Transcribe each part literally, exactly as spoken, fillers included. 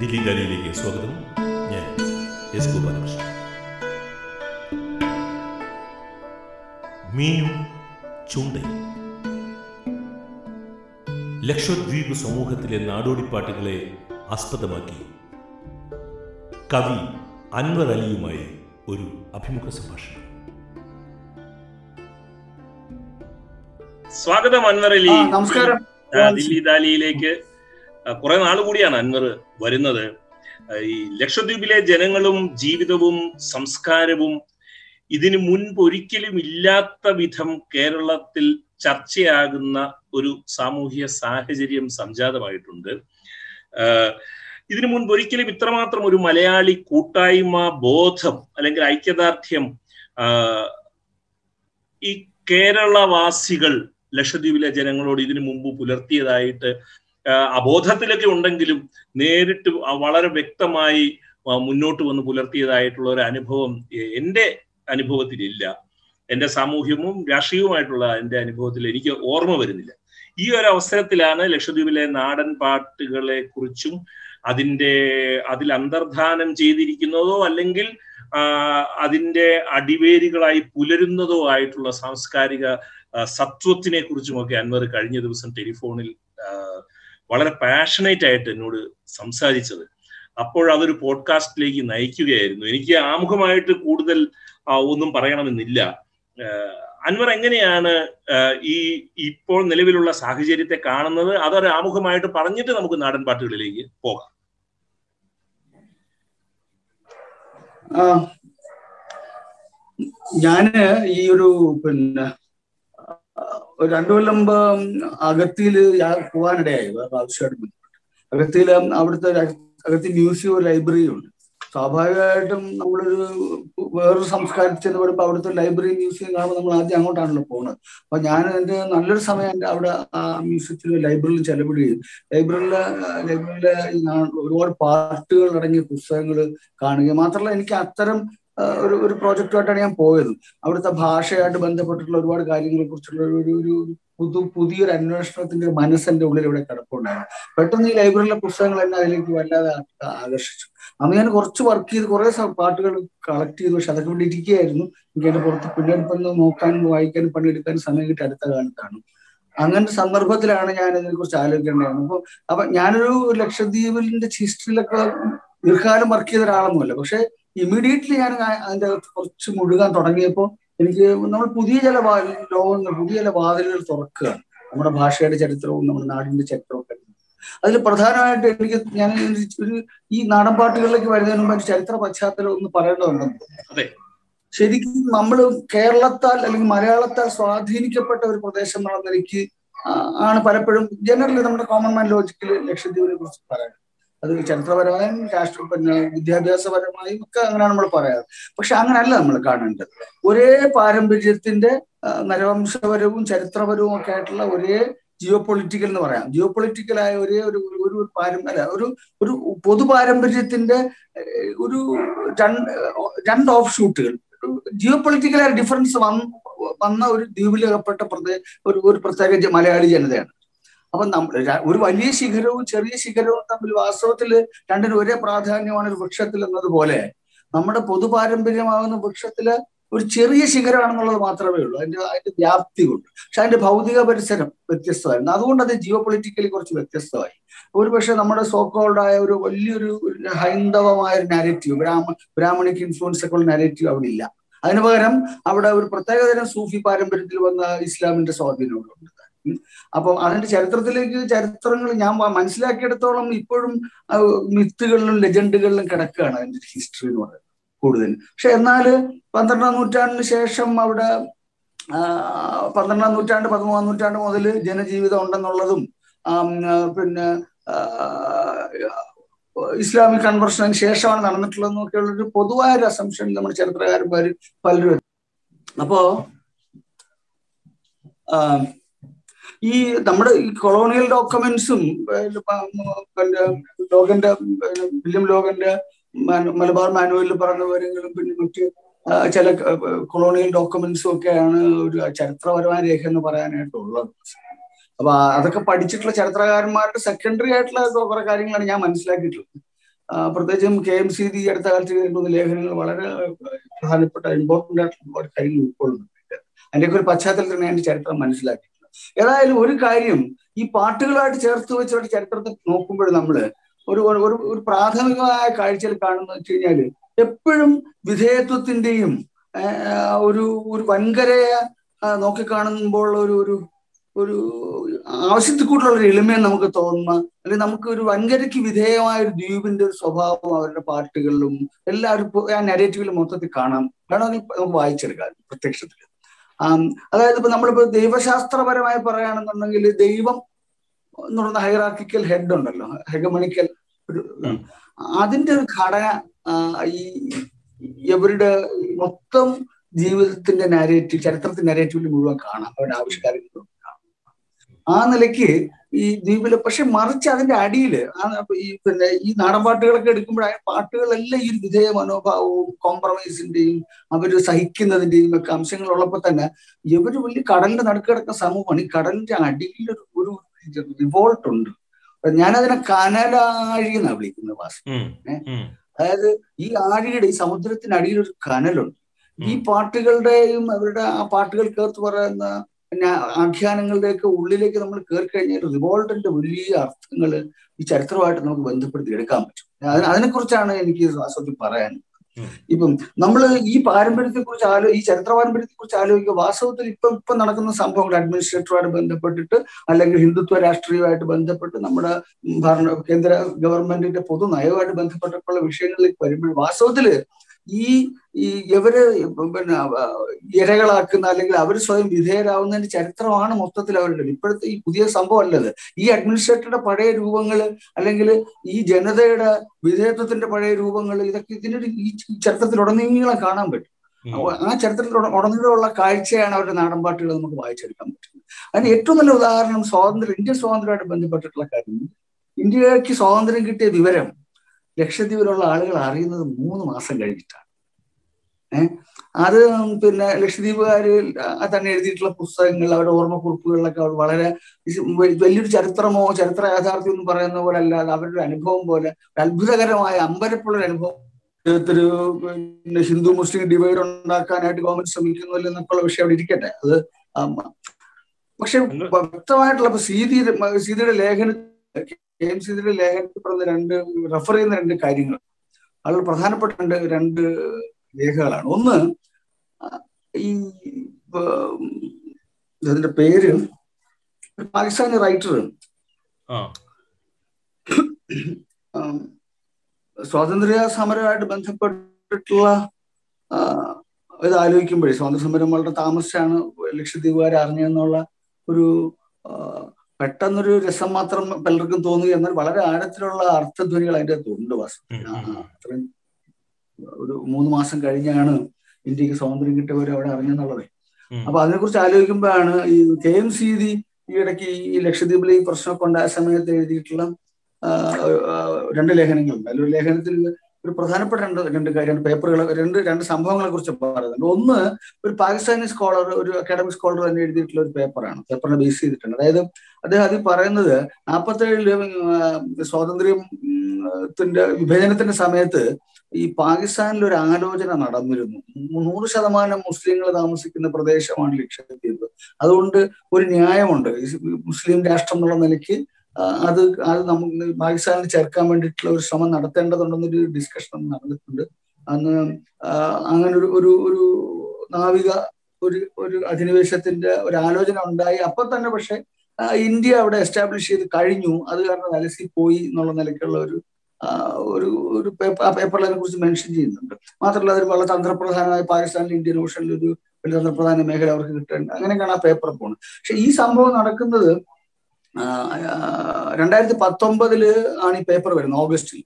ദില്ലി ദാലിയിലേക്ക് സ്വാഗതം. ഞാൻ എസ് ഗോപാലകൃഷ്ണൻ. മീനും ചൂണ്ടയും. ലക്ഷദ്വീപ് സമൂഹത്തിലെ നാടോടിപ്പാട്ടുകളെ ആസ്പദമാക്കി കവി അൻവർ അലിയുമായി ഒരു അഭിമുഖ സംഭാഷണം. സ്വാഗതം അൻവർ അലി. നമസ്കാരം. ദില്ലി ദാലിയിലേക്ക് കുറെ നാൾ കൂടിയാണ് അൻവർ വരുന്നത്. ഈ ലക്ഷദ്വീപിലെ ജനങ്ങളും ജീവിതവും സംസ്കാരവും ഇതിനു മുൻപ് ഒരിക്കലും ഇല്ലാത്ത വിധം കേരളത്തിൽ ചർച്ചയാകുന്ന ഒരു സാമൂഹിക സാഹചര്യം സംജാതമായിട്ടുണ്ട്. ഇതിനു മുൻപ് ഒരിക്കലും ഇത്രമാത്രം ഒരു മലയാളി കൂട്ടായ്മ ബോധം അല്ലെങ്കിൽ ഐക്യദാർഢ്യം ഈ കേരളവാസികൾ ലക്ഷദ്വീപിലെ ജനങ്ങളോട് ഇതിനു മുമ്പ് പുലർത്തിയതായിട്ട്, അബോധത്തിലൊക്കെ ഉണ്ടെങ്കിലും നേരിട്ട് വളരെ വ്യക്തമായി മുന്നോട്ട് വന്ന് പുലർത്തിയതായിട്ടുള്ള ഒരു അനുഭവം എൻ്റെ അനുഭവത്തിലില്ല. എൻ്റെ സാമൂഹ്യവും രാഷ്ട്രീയവുമായിട്ടുള്ള എൻ്റെ അനുഭവത്തിൽ എനിക്ക് ഓർമ്മ വരുന്നില്ല. ഈ ഒരു അവസരത്തിലാണ് ലക്ഷദ്വീപിലെ നാടൻ പാട്ടുകളെ കുറിച്ചും അതിൻ്റെ അതിൽ അന്തർധാനം ചെയ്തിരിക്കുന്നതോ അല്ലെങ്കിൽ അതിൻ്റെ അടിവേരുകളായി പുലരുന്നതോ ആയിട്ടുള്ള സാംസ്കാരിക സത്വത്തിനെ കുറിച്ചുമൊക്കെ അൻവർ കഴിഞ്ഞ ദിവസം ടെലിഫോണിൽ വളരെ പാഷനേറ്റ് ആയിട്ട് എന്നോട് സംസാരിച്ചത്. അപ്പോഴതൊരു പോഡ്കാസ്റ്റിലേക്ക് നയിക്കുകയായിരുന്നു. എനിക്ക് ആമുഖമായിട്ട് കൂടുതൽ ഒന്നും പറയണമെന്നില്ല. അൻവർ എങ്ങനെയാണ് ഈ ഇപ്പോൾ നിലവിലുള്ള സാഹചര്യത്തെ കാണുന്നത്? അതൊരു ആമുഖമായിട്ട് പറഞ്ഞിട്ട് നമുക്ക് നാടൻ പാട്ടുകളിലേക്ക് പോകാം. ഞാന് ഈ ഒരു പിന്നെ രണ്ടു കൊല്ലം അഗത്തിയിൽ പോകാനിടയായി. ആവശ്യമായിട്ട് ബന്ധപ്പെട്ട് അഗത്തിയിൽ അവിടുത്തെ അഗത്തി മ്യൂസിയവും ലൈബ്രറിയും ഉണ്ട്. സ്വാഭാവികമായിട്ടും നമ്മളൊരു വേറൊരു സംസ്കാരത്തിൽ എന്ന് പറയുമ്പോൾ അവിടുത്തെ ലൈബ്രറി മ്യൂസിയം കാണുമ്പോൾ നമ്മൾ ആദ്യം അങ്ങോട്ടാണല്ലോ പോകുന്നത്. അപ്പൊ ഞാൻ എൻ്റെ നല്ലൊരു സമയം എൻ്റെ അവിടെ ആ മ്യൂസിയത്തിലും ലൈബ്രറിയിലും ചെലവിടുകയും ലൈബ്രറിയിലെ ലൈബ്രറിയിലെ ഒരുപാട് പാട്ടുകൾ അടങ്ങിയ പുസ്തകങ്ങൾ കാണുകയും, മാത്രമല്ല എനിക്ക് അത്തരം ഒരു ഒരു പ്രോജക്റ്റുമായിട്ടാണ് ഞാൻ പോയത്. അവിടുത്തെ ഭാഷയായിട്ട് ബന്ധപ്പെട്ടിട്ടുള്ള ഒരുപാട് കാര്യങ്ങളെ കുറിച്ചുള്ള ഒരു ഒരു പുതു പുതിയൊരു അന്വേഷണത്തിന്റെ മനസ്സിന്റെ ഉള്ളിൽ ഇവിടെ കിടപ്പുണ്ടായിരുന്നു. പെട്ടെന്ന് ഈ ലൈബ്രറിയിലെ പുസ്തകങ്ങൾ എന്നെ അതിലേക്ക് വല്ലാതെ ആകർഷിച്ചു. അന്ന് ഞാൻ കുറച്ച് വർക്ക് ചെയ്ത് കുറെ പാട്ടുകൾ കളക്ട് ചെയ്തു. പക്ഷെ അതൊക്കെ ഇവിടെ ഇരിക്കുകയായിരുന്നു. എനിക്ക് അതിന്റെ പുറത്ത് പിന്നെടുപ്പൊന്ന് നോക്കാനും വായിക്കാനും പണിയെടുക്കാനും സമയം കിട്ടി അടുത്ത കാലത്താണ്. അങ്ങനത്തെ സന്ദർഭത്തിലാണ് ഞാൻ ഇതിനെക്കുറിച്ച് ആലോചിക്കേണ്ടത്. അപ്പൊ അപ്പൊ ഞാനൊരു ലക്ഷദ്വീപിന്റെ ഹിസ്റ്ററിയിലൊക്കെ ദീർഘകാലം വർക്ക് ചെയ്ത ഒരാളൊന്നുമല്ല. പക്ഷെ ഇമ്മീഡിയറ്റ്ലി ഞാൻ അതിൻ്റെ കുറച്ച് മുഴുകാൻ തുടങ്ങിയപ്പോൾ എനിക്ക് നമ്മൾ പുതിയ ചില ലോകങ്ങൾ, പുതിയ ചില വാതിലുകൾ തുറക്കുകയാണ്. നമ്മുടെ ഭാഷയുടെ ചരിത്രവും നമ്മുടെ നാടിന്റെ ചരിത്രവും ഒക്കെ അതിൽ പ്രധാനമായിട്ട് എനിക്ക് ഞാൻ ഒരു ഈ നാടൻ പാട്ടുകളിലേക്ക് വരുന്നതിന് മുമ്പ് ഒരു ചരിത്ര പശ്ചാത്തലം ഒന്ന് പറയേണ്ടതുണ്ടെന്ന്. അതെ, ശരിക്കും നമ്മൾ കേരളത്താൽ അല്ലെങ്കിൽ മലയാളത്താൽ സ്വാധീനിക്കപ്പെട്ട ഒരു പ്രദേശം എന്നുള്ള നിലയ്ക്ക് ആണ് പലപ്പോഴും ജനറലി നമ്മുടെ കോമൺ മാൻ ലോജിക്കിൽ ലക്ഷദ്വീപിനെ കുറിച്ച് പറയുന്നത്. അത് ചരിത്രപരമായും രാഷ്ട്ര പിന്നെ വിദ്യാഭ്യാസപരമായും ഒക്കെ അങ്ങനെയാണ് നമ്മൾ പറയാറ്. പക്ഷെ അങ്ങനെയല്ല നമ്മൾ കാണേണ്ടത്. ഒരേ പാരമ്പര്യത്തിന്റെ നരവംശപരവും ചരിത്രപരവും ഒക്കെ ആയിട്ടുള്ള ഒരേ ജിയോ പൊളിറ്റിക്കൽ എന്ന് പറയാം, ജിയോ പൊളിറ്റിക്കലായ ഒരേ ഒരു ഒരു പാരമ്പര്യ ഒരു ഒരു പൊതു പാരമ്പര്യത്തിന്റെ ഒരു രണ്ട് രണ്ട് ഓഫ് ഷൂട്ടുകൾ, ജിയോ പൊളിറ്റിക്കലായ ഡിഫറൻസ് വന്ന ഒരു ദ്വീപിലകപ്പെട്ട പ്രത്യേക ഒരു ഒരു പ്രത്യേക മലയാളി ജനതയാണ്. അപ്പൊ നമ്മൾ ഒരു വലിയ ശിഖരവും ചെറിയ ശിഖരവും തമ്മിൽ വാസ്തവത്തിൽ രണ്ടിനും ഒരേ പ്രാധാന്യമാണ് ഒരു വൃക്ഷത്തിൽ എന്നതുപോലെ നമ്മുടെ പൊതു പാരമ്പര്യമാകുന്ന വൃക്ഷത്തില് ഒരു ചെറിയ ശിഖരമാണെന്നുള്ളത് മാത്രമേ ഉള്ളൂ. അതിന്റെ അതിന്റെ വ്യാപ്തി കൊണ്ട്, പക്ഷെ അതിന്റെ ഭൗതിക പരിസരം വ്യത്യസ്തമായിരുന്നു. അതുകൊണ്ട് അത് ജിയോ പൊളിറ്റിക്കലി കുറച്ച് വ്യത്യസ്തമായി. ഒരു പക്ഷെ നമ്മുടെ സോക്കോൾഡായ ഒരു വലിയൊരു ഹൈന്ദവമായ ഒരു നാരേറ്റീവ്, ബ്രാഹ്മ ബ്രാഹ്മണിക്ക് ഇൻഫ്ലുവൻസ് ഒക്കെ ഉള്ള നാരേറ്റീവ് അവിടെ ഇല്ല. അതിനു പകരം അവിടെ ഒരു പ്രത്യേകതരം സൂഫി പാരമ്പര്യത്തിൽ വന്ന ഇസ്ലാമിന്റെ സ്വാധീനമുണ്ട്. അപ്പൊ അതിന്റെ ചരിത്രത്തിലേക്ക് ചരിത്രങ്ങൾ ഞാൻ മനസ്സിലാക്കിയെടുത്തോളം ഇപ്പോഴും മിത്തുകളിലും ലെജൻഡുകളിലും കിടക്കുകയാണ് അതിന്റെ ഹിസ്റ്ററി എന്ന് പറയുന്നത് കൂടുതൽ. പക്ഷെ എന്നാൽ പന്ത്രണ്ടാം നൂറ്റാണ്ടിന് ശേഷം അവിടെ പന്ത്രണ്ടാം നൂറ്റാണ്ട് പതിമൂന്നാം നൂറ്റാണ്ട് മുതൽ ജനജീവിതം ഉണ്ടെന്നുള്ളതും പിന്നെ ഇസ്ലാമിക് കൺവേർഷന് ശേഷമാണ് നടന്നിട്ടുള്ളതെന്നും ഒക്കെയുള്ള ഒരു പൊതുവായ ഒരു അസംഷൻ നമ്മുടെ ചരിത്രകാരന്മാർ പലരും. അപ്പോ ഈ നമ്മുടെ ഈ കൊളോണിയൽ ഡോക്യുമെന്റ്സും ലോഗന്റെ വില്യം ലോഗന്റെ മലബാർ മാനുവലിൽ പറഞ്ഞ കാര്യങ്ങളും പിന്നെ മറ്റ് ചില കൊളോണിയൽ ഡോക്യുമെന്റ്സും ഒക്കെയാണ് ഒരു ചരിത്രപരമായ രേഖ എന്ന് പറയാനായിട്ടുള്ളത്. അപ്പൊ അതൊക്കെ പഠിച്ചിട്ടുള്ള ചരിത്രകാരന്മാരുടെ സെക്കൻഡറി ആയിട്ടുള്ള കുറെ കാര്യങ്ങളാണ് ഞാൻ മനസ്സിലാക്കിയിട്ടുള്ളത്. പ്രത്യേകിച്ചും കെ എം സീതി അടുത്ത കാലത്ത് എഴുതുന്ന ലേഖനങ്ങൾ വളരെ പ്രധാനപ്പെട്ട ഇമ്പോർട്ടൻ്റ് ആയിട്ടുള്ള ഒരുപാട് കാര്യങ്ങൾ ഉൾക്കൊള്ളുന്നുണ്ട്. അതിൻ്റെയൊക്കെ ഒരു പശ്ചാത്തലത്തിലാണ് ഞാൻ ചരിത്രം മനസ്സിലാക്കിയിട്ടുള്ളത്. ഏതായാലും ഒരു കാര്യം, ഈ പാട്ടുകളായിട്ട് ചേർത്ത് വെച്ചവരുടെ ചരിത്രത്തെ നോക്കുമ്പോൾ നമ്മൾ ഒരു ഒരു പ്രാഥമികമായ കാഴ്ചയിൽ കാണുന്നത് വെച്ച് കഴിഞ്ഞാൽ എപ്പോഴും വിധേയത്വത്തിന്റെയും ഒരു ഒരു വൻകരയെ നോക്കിക്കാണുമ്പോൾ ഒരു ഒരു ഒരു ആവശ്യത്തിൽ കൂടുതലുള്ള ഒരു എളിമയെ നമുക്ക് തോന്നുന്ന, അല്ലെങ്കിൽ നമുക്ക് ഒരു വൻകരയ്ക്ക് വിധേയമായ ഒരു ദ്വീപിന്റെ ഒരു സ്വഭാവം അവരുടെ പാട്ടുകളിലും എല്ലാവരും ആ നരേറ്റീവിലും മൊത്തത്തിൽ കാണാം. വേണമെങ്കിൽ നമുക്ക് വായിച്ചെടുക്കാം പ്രത്യക്ഷത്തിൽ. അതായത് ഇപ്പൊ നമ്മളിപ്പോ ദൈവശാസ്ത്രപരമായി പറയുകയാണെന്നുണ്ടെങ്കിൽ ദൈവം എന്ന് പറയുന്ന ഹൈറാർക്കിക്കൽ ഹെഡ് ഉണ്ടല്ലോ, ഹെഗമണിക്കൽ ഒരു അതിന്റെ ഒരു ഘടന ഈ ഇവരുടെ മൊത്തം ജീവിതത്തിന്റെ നാരേറ്റീവ് ചരിത്രത്തിന്റെ നാരേറ്റീവിൽ മുഴുവൻ കാണാം, അവരുടെ ആവിഷ്കാരങ്ങൾ ആ നിലയ്ക്ക് ഈ ദ്വീപില്. പക്ഷെ മറിച്ച് അതിന്റെ അടിയില് ഈ പിന്നെ ഈ നാടൻ പാട്ടുകളൊക്കെ എടുക്കുമ്പോൾ ആ പാട്ടുകളെല്ലാം ഈ വിധേയ മനോഭാവവും കോംപ്രമൈസിന്റെയും അവര് സഹിക്കുന്നതിന്റെയും ഒക്കെ അംശങ്ങൾ ഉള്ളപ്പോൾ തന്നെ ഇവര് വലിയ കടലിന്റെ നടുക്ക് കിടക്കുന്ന സമൂഹമാണ്. ഈ കടലിന്റെ അടിയിൽ ഒരു റിവോൾട്ട് ഉണ്ട്. ഞാനതിനെ കനലാഴി എന്നാണ് വിളിക്കുന്നത് വാസ്തവം. അതായത് ഈ ആഴിയുടെ ഈ സമുദ്രത്തിനടിയിൽ ഒരു കനലുണ്ട്. ഈ പാട്ടുകളുടെയും അവരുടെ ആ പാട്ടുകൾ കേർത്ത് പറയുന്ന ആഖ്യാനങ്ങളുടെയൊക്കെ ഉള്ളിലേക്ക് നമ്മൾ കയറി കഴിഞ്ഞാൽ റിവോൾട്ടിന്റെ വലിയ അർത്ഥങ്ങൾ ഈ ചരിത്രമായിട്ട് നമുക്ക് ബന്ധപ്പെടുത്തി എടുക്കാൻ പറ്റും. അതിനെക്കുറിച്ചാണ് എനിക്ക് വാസ്തവത്തിൽ പറയാൻ. ഇപ്പം നമ്മൾ ഈ പാരമ്പര്യത്തെ കുറിച്ച് ആലോ ഈ ചരിത്ര പാരമ്പര്യത്തെ കുറിച്ച് ആലോചിക്കുക. വാസ്തവത്തിൽ ഇപ്പം ഇപ്പം നടക്കുന്ന സംഭവങ്ങൾ അഡ്മിനിസ്ട്രേറ്ററുമായിട്ട് ബന്ധപ്പെട്ടിട്ട് അല്ലെങ്കിൽ ഹിന്ദുത്വ രാഷ്ട്രീയവുമായിട്ട് ബന്ധപ്പെട്ട് നമ്മുടെ ഭരണ കേന്ദ്ര ഗവൺമെന്റിന്റെ പൊതു നയവുമായിട്ട് ബന്ധപ്പെട്ടിട്ടുള്ള വിഷയങ്ങളിലേക്ക് വരുമ്പോൾ വാസ്തവത്തിൽ ഈ ഈ ഇവര് പിന്നെ ഇരകളാക്കുന്ന അല്ലെങ്കിൽ അവർ സ്വയം വിധേയരാകുന്നതിന്റെ ചരിത്രമാണ് മൊത്തത്തിൽ അവരുടെ ഇപ്പോഴത്തെ ഈ പുതിയ സംഭവം അല്ലത്. ഈ അഡ്മിനിസ്ട്രേറ്ററുടെ പഴയ രൂപങ്ങൾ അല്ലെങ്കിൽ ഈ ജനതയുടെ വിധേയത്വത്തിന്റെ പഴയ രൂപങ്ങൾ ഇതൊക്കെ ഇതിനൊരു ഈ ചരിത്രത്തിലുടനീളം കാണാൻ പറ്റും. ആ ചരിത്രത്തിൽ ഉടനീളമുള്ള കാഴ്ചയാണ് അവരുടെ നാടൻപാട്ടുകൾ നമുക്ക് വായിച്ചെടുക്കാൻ പറ്റുന്നത്. അതിന് ഏറ്റവും നല്ല ഉദാഹരണം സ്വാതന്ത്ര്യം, ഇന്ത്യൻ സ്വാതന്ത്ര്യമായിട്ട് ബന്ധപ്പെട്ടിട്ടുള്ള കാര്യങ്ങൾ. ഇന്ത്യക്ക് സ്വാതന്ത്ര്യം കിട്ടിയ വിവരം ലക്ഷദ്വീപിലുള്ള ആളുകൾ അറിയുന്നത് മൂന്ന് മാസം കഴിഞ്ഞിട്ടാണ്. ഏഹ് അത് പിന്നെ ലക്ഷദ്വീപുകാർ തന്നെ എഴുതിയിട്ടുള്ള പുസ്തകങ്ങൾ, അവരുടെ ഓർമ്മക്കുറിപ്പുകളിലൊക്കെ അവർ വളരെ വലിയൊരു ചരിത്രമോ ചരിത്ര യാഥാർത്ഥ്യം എന്ന് പറയുന്ന പോലെ അല്ലാതെ അവരുടെ അനുഭവം പോലെ അത്ഭുതകരമായ അമ്പരപ്പുള്ള ഒരു അനുഭവം. ഒരു പിന്നെ ഹിന്ദു മുസ്ലിം ഡിവൈഡ് ഉണ്ടാക്കാനായിട്ട് ഗവൺമെന്റ് ശ്രമിക്കുന്നില്ല എന്നൊക്കെയുള്ള വിഷയം അവിടെ ഇരിക്കട്ടെ. അത് പക്ഷെ വ്യക്തമായിട്ടുള്ള ഇപ്പൊ സീതി സീതിയുടെ ലേഖന കെ എം സീതിയുടെ ലേഖനത്തിൽ പറയുന്ന രണ്ട് റെഫർ ചെയ്യുന്ന രണ്ട് കാര്യങ്ങൾ വളരെ പ്രധാനപ്പെട്ട രണ്ട് രണ്ട് രേഖകളാണ്. ഒന്ന് ഈ അതിന്റെ പേര് പാകിസ്ഥാനി റൈറ്റർ സ്വാതന്ത്ര്യ സമരവുമായിട്ട് ബന്ധപ്പെട്ടിട്ടുള്ള ഇത് ആലോചിക്കുമ്പോഴേ സ്വാതന്ത്ര്യ സമരം വളരെ താമസിച്ചാണ് ലക്ഷദ്വീപുകാരെ അറിഞ്ഞെന്നുള്ള ഒരു പെട്ടെന്നൊരു രസം മാത്രം പലർക്കും തോന്നുക, എന്നാൽ വളരെ ആഴത്തിലുള്ള അർത്ഥധ്വനികൾ അതിൻ്റെ അകത്തുണ്ട് വാസ്തവത്തിൽ. അത്രയും ഒരു മൂന്ന് മാസം കഴിഞ്ഞാണ് ഇന്ത്യക്ക് സ്വാതന്ത്ര്യം കിട്ടിയവർ അവിടെ അറിഞ്ഞെന്നുള്ളത്. അപ്പൊ അതിനെക്കുറിച്ച് ആലോചിക്കുമ്പോഴാണ് ഈ കെ എം സീതി ഈ ഇടയ്ക്ക് ഈ ലക്ഷദ്വീപിലെ ഈ പ്രശ്നമൊക്കെ ഉണ്ടായ സമയത്ത് എഴുതിയിട്ടുള്ള രണ്ട് ലേഖനങ്ങളുണ്ട്. അതിലൊരു ലേഖനത്തിൽ ഒരു പ്രധാനപ്പെട്ട രണ്ട് രണ്ട് കാര്യമാണ് പേപ്പറുകൾ രണ്ട് രണ്ട് സംഭവങ്ങളെ കുറിച്ച് പറയുന്നുണ്ട്. ഒന്ന് ഒരു പാകിസ്ഥാനി സ്കോളർ, ഒരു അക്കാഡമിക് സ്കോളർ തന്നെ എഴുതിയിട്ടുള്ള ഒരു പേപ്പറാണ്. പേപ്പറിനെ ബേസ് ചെയ്തിട്ടുണ്ട്. അതായത് അദ്ദേഹം അതിൽ പറയുന്നത് നാൽപ്പത്തേഴില് സ്വാതന്ത്ര്യത്തിന്റെ വിഭജനത്തിന്റെ സമയത്ത് ഈ പാകിസ്ഥാനിൽ ഒരു ആലോചന നടന്നിരുന്നു. നൂറ് ശതമാനം മുസ്ലിങ്ങൾ താമസിക്കുന്ന പ്രദേശമാണ് ലക്ഷദ്വീപ്, അതുകൊണ്ട് ഒരു ന്യായമുണ്ട് മുസ്ലിം രാഷ്ട്രം എന്നുള്ള നിലയ്ക്ക് അത് അത് നമുക്ക് പാകിസ്ഥാനിൽ ചേർക്കാൻ വേണ്ടിയിട്ടുള്ള ഒരു ശ്രമം നടത്തേണ്ടതുണ്ടെന്നൊരു ഡിസ്കഷൻ നടന്നിട്ടുണ്ട്. അന്ന് അങ്ങനൊരു ഒരു ഒരു നാവിക ഒരു ഒരു അധിനിവേശത്തിന്റെ ഒരു ആലോചന ഉണ്ടായി. അപ്പൊ തന്നെ പക്ഷെ ഇന്ത്യ അവിടെ എസ്റ്റാബ്ലിഷ് ചെയ്ത് കഴിഞ്ഞു, അത് കാരണം അലസി പോയി എന്നുള്ള നിലയ്ക്കുള്ള ഒരു ഒരു ഒരു പേപ്പർ ആ പേപ്പറിൽ അതിനെ കുറിച്ച് മെൻഷൻ ചെയ്യുന്നുണ്ട്. മാത്രമല്ല അതിൽ വളരെ തന്ത്രപ്രധാനമായ പാകിസ്ഥാനിലെ ഇന്ത്യൻ ഓഷനിൽ ഒരു വലിയ തന്ത്രപ്രധാന മേഖല അവർക്ക് കിട്ടുന്നുണ്ട്. അങ്ങനെയൊക്കെയാണ് ആ പേപ്പർ പോകുന്നത്. പക്ഷെ ഈ സംഭവം നടക്കുന്നത് രണ്ടായിരത്തി പത്തൊമ്പതില് ആണ് ഈ പേപ്പർ വരുന്നത്, ഓഗസ്റ്റിൽ.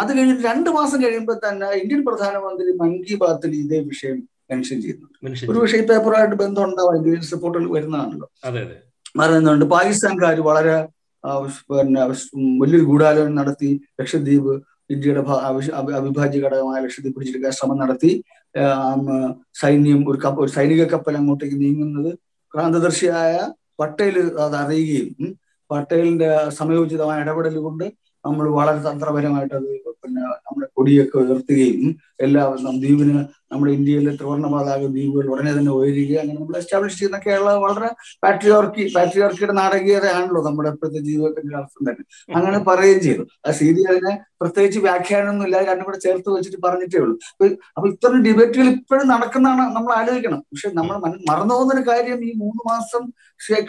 അത് കഴിഞ്ഞിട്ട് രണ്ടു മാസം കഴിയുമ്പോൾ തന്നെ ഇന്ത്യൻ പ്രധാനമന്ത്രി മൻ കി ബാത്തിൽ ഇതേ വിഷയം മെൻഷൻ ചെയ്യുന്നുണ്ട്. ഒരു വിഷയ പേപ്പറുമായിട്ട് ബന്ധം ഉണ്ടാവാം, ന്യൂസ് റിപ്പോർട്ടുകൾ വരുന്നതാണല്ലോ. പറയുന്നുണ്ട് പാകിസ്ഥാൻകാർ വളരെ പിന്നെ വലിയൊരു ഗൂഢാലോചന നടത്തി ലക്ഷദ്വീപ് ഇന്ത്യയുടെ അവിഭാജ്യ ഘടകമായ ലക്ഷദ്വീപ് പിടിച്ചെടുക്കാൻ ശ്രമം നടത്തി. സൈന്യം ഒരു കപ്പ ഒരു സൈനിക കപ്പൽ അങ്ങോട്ടേക്ക് നീങ്ങുന്നത് ക്രാന്തദർശിയായ പട്ടേൽ അത് അറിയുകയും പട്ടേലിന്റെ സമയോചിതമായ ഇടപെടൽ കൊണ്ട് നമ്മൾ വളരെ തന്ത്രപരമായിട്ട് അത് പിന്നെ നമ്മുടെ കൊടിയൊക്കെ ഉയർത്തുകയും എല്ലാവരും ദ്വീപിന് നമ്മുടെ ഇന്ത്യയിലെ ത്രിവർണ്ണ പതാക ദ്വീപുകൾ ഉടനെ തന്നെ ഉയരുകയും അങ്ങനെ നമ്മൾ എസ്റ്റാബ്ലിഷ് ചെയ്യുന്ന കേരള വളരെ പാട്രിയാർക്കി പാട്രിയാർക്കിയുടെ നാടകീയതയാണല്ലോ നമ്മുടെ ഇപ്പോഴത്തെ ജീവിതത്തിന്റെ അർത്ഥം തന്നെ. അങ്ങനെ പറയുകയും ചെയ്തു. ആ സീതി അതിനെ പ്രത്യേകിച്ച് വ്യാഖ്യാനമൊന്നും ഇല്ലാതെ രണ്ടും കൂടെ ചേർത്ത് വെച്ചിട്ട് പറഞ്ഞിട്ടേ ഉള്ളൂ. അപ്പൊ ഇത്തരം ഡിബേറ്റുകൾ ഇപ്പോഴും നടക്കുന്നതാണ് നമ്മൾ ആലോചിക്കണം. പക്ഷെ നമ്മൾ മറന്നു പോകുന്നൊരു കാര്യം ഈ മൂന്ന് മാസം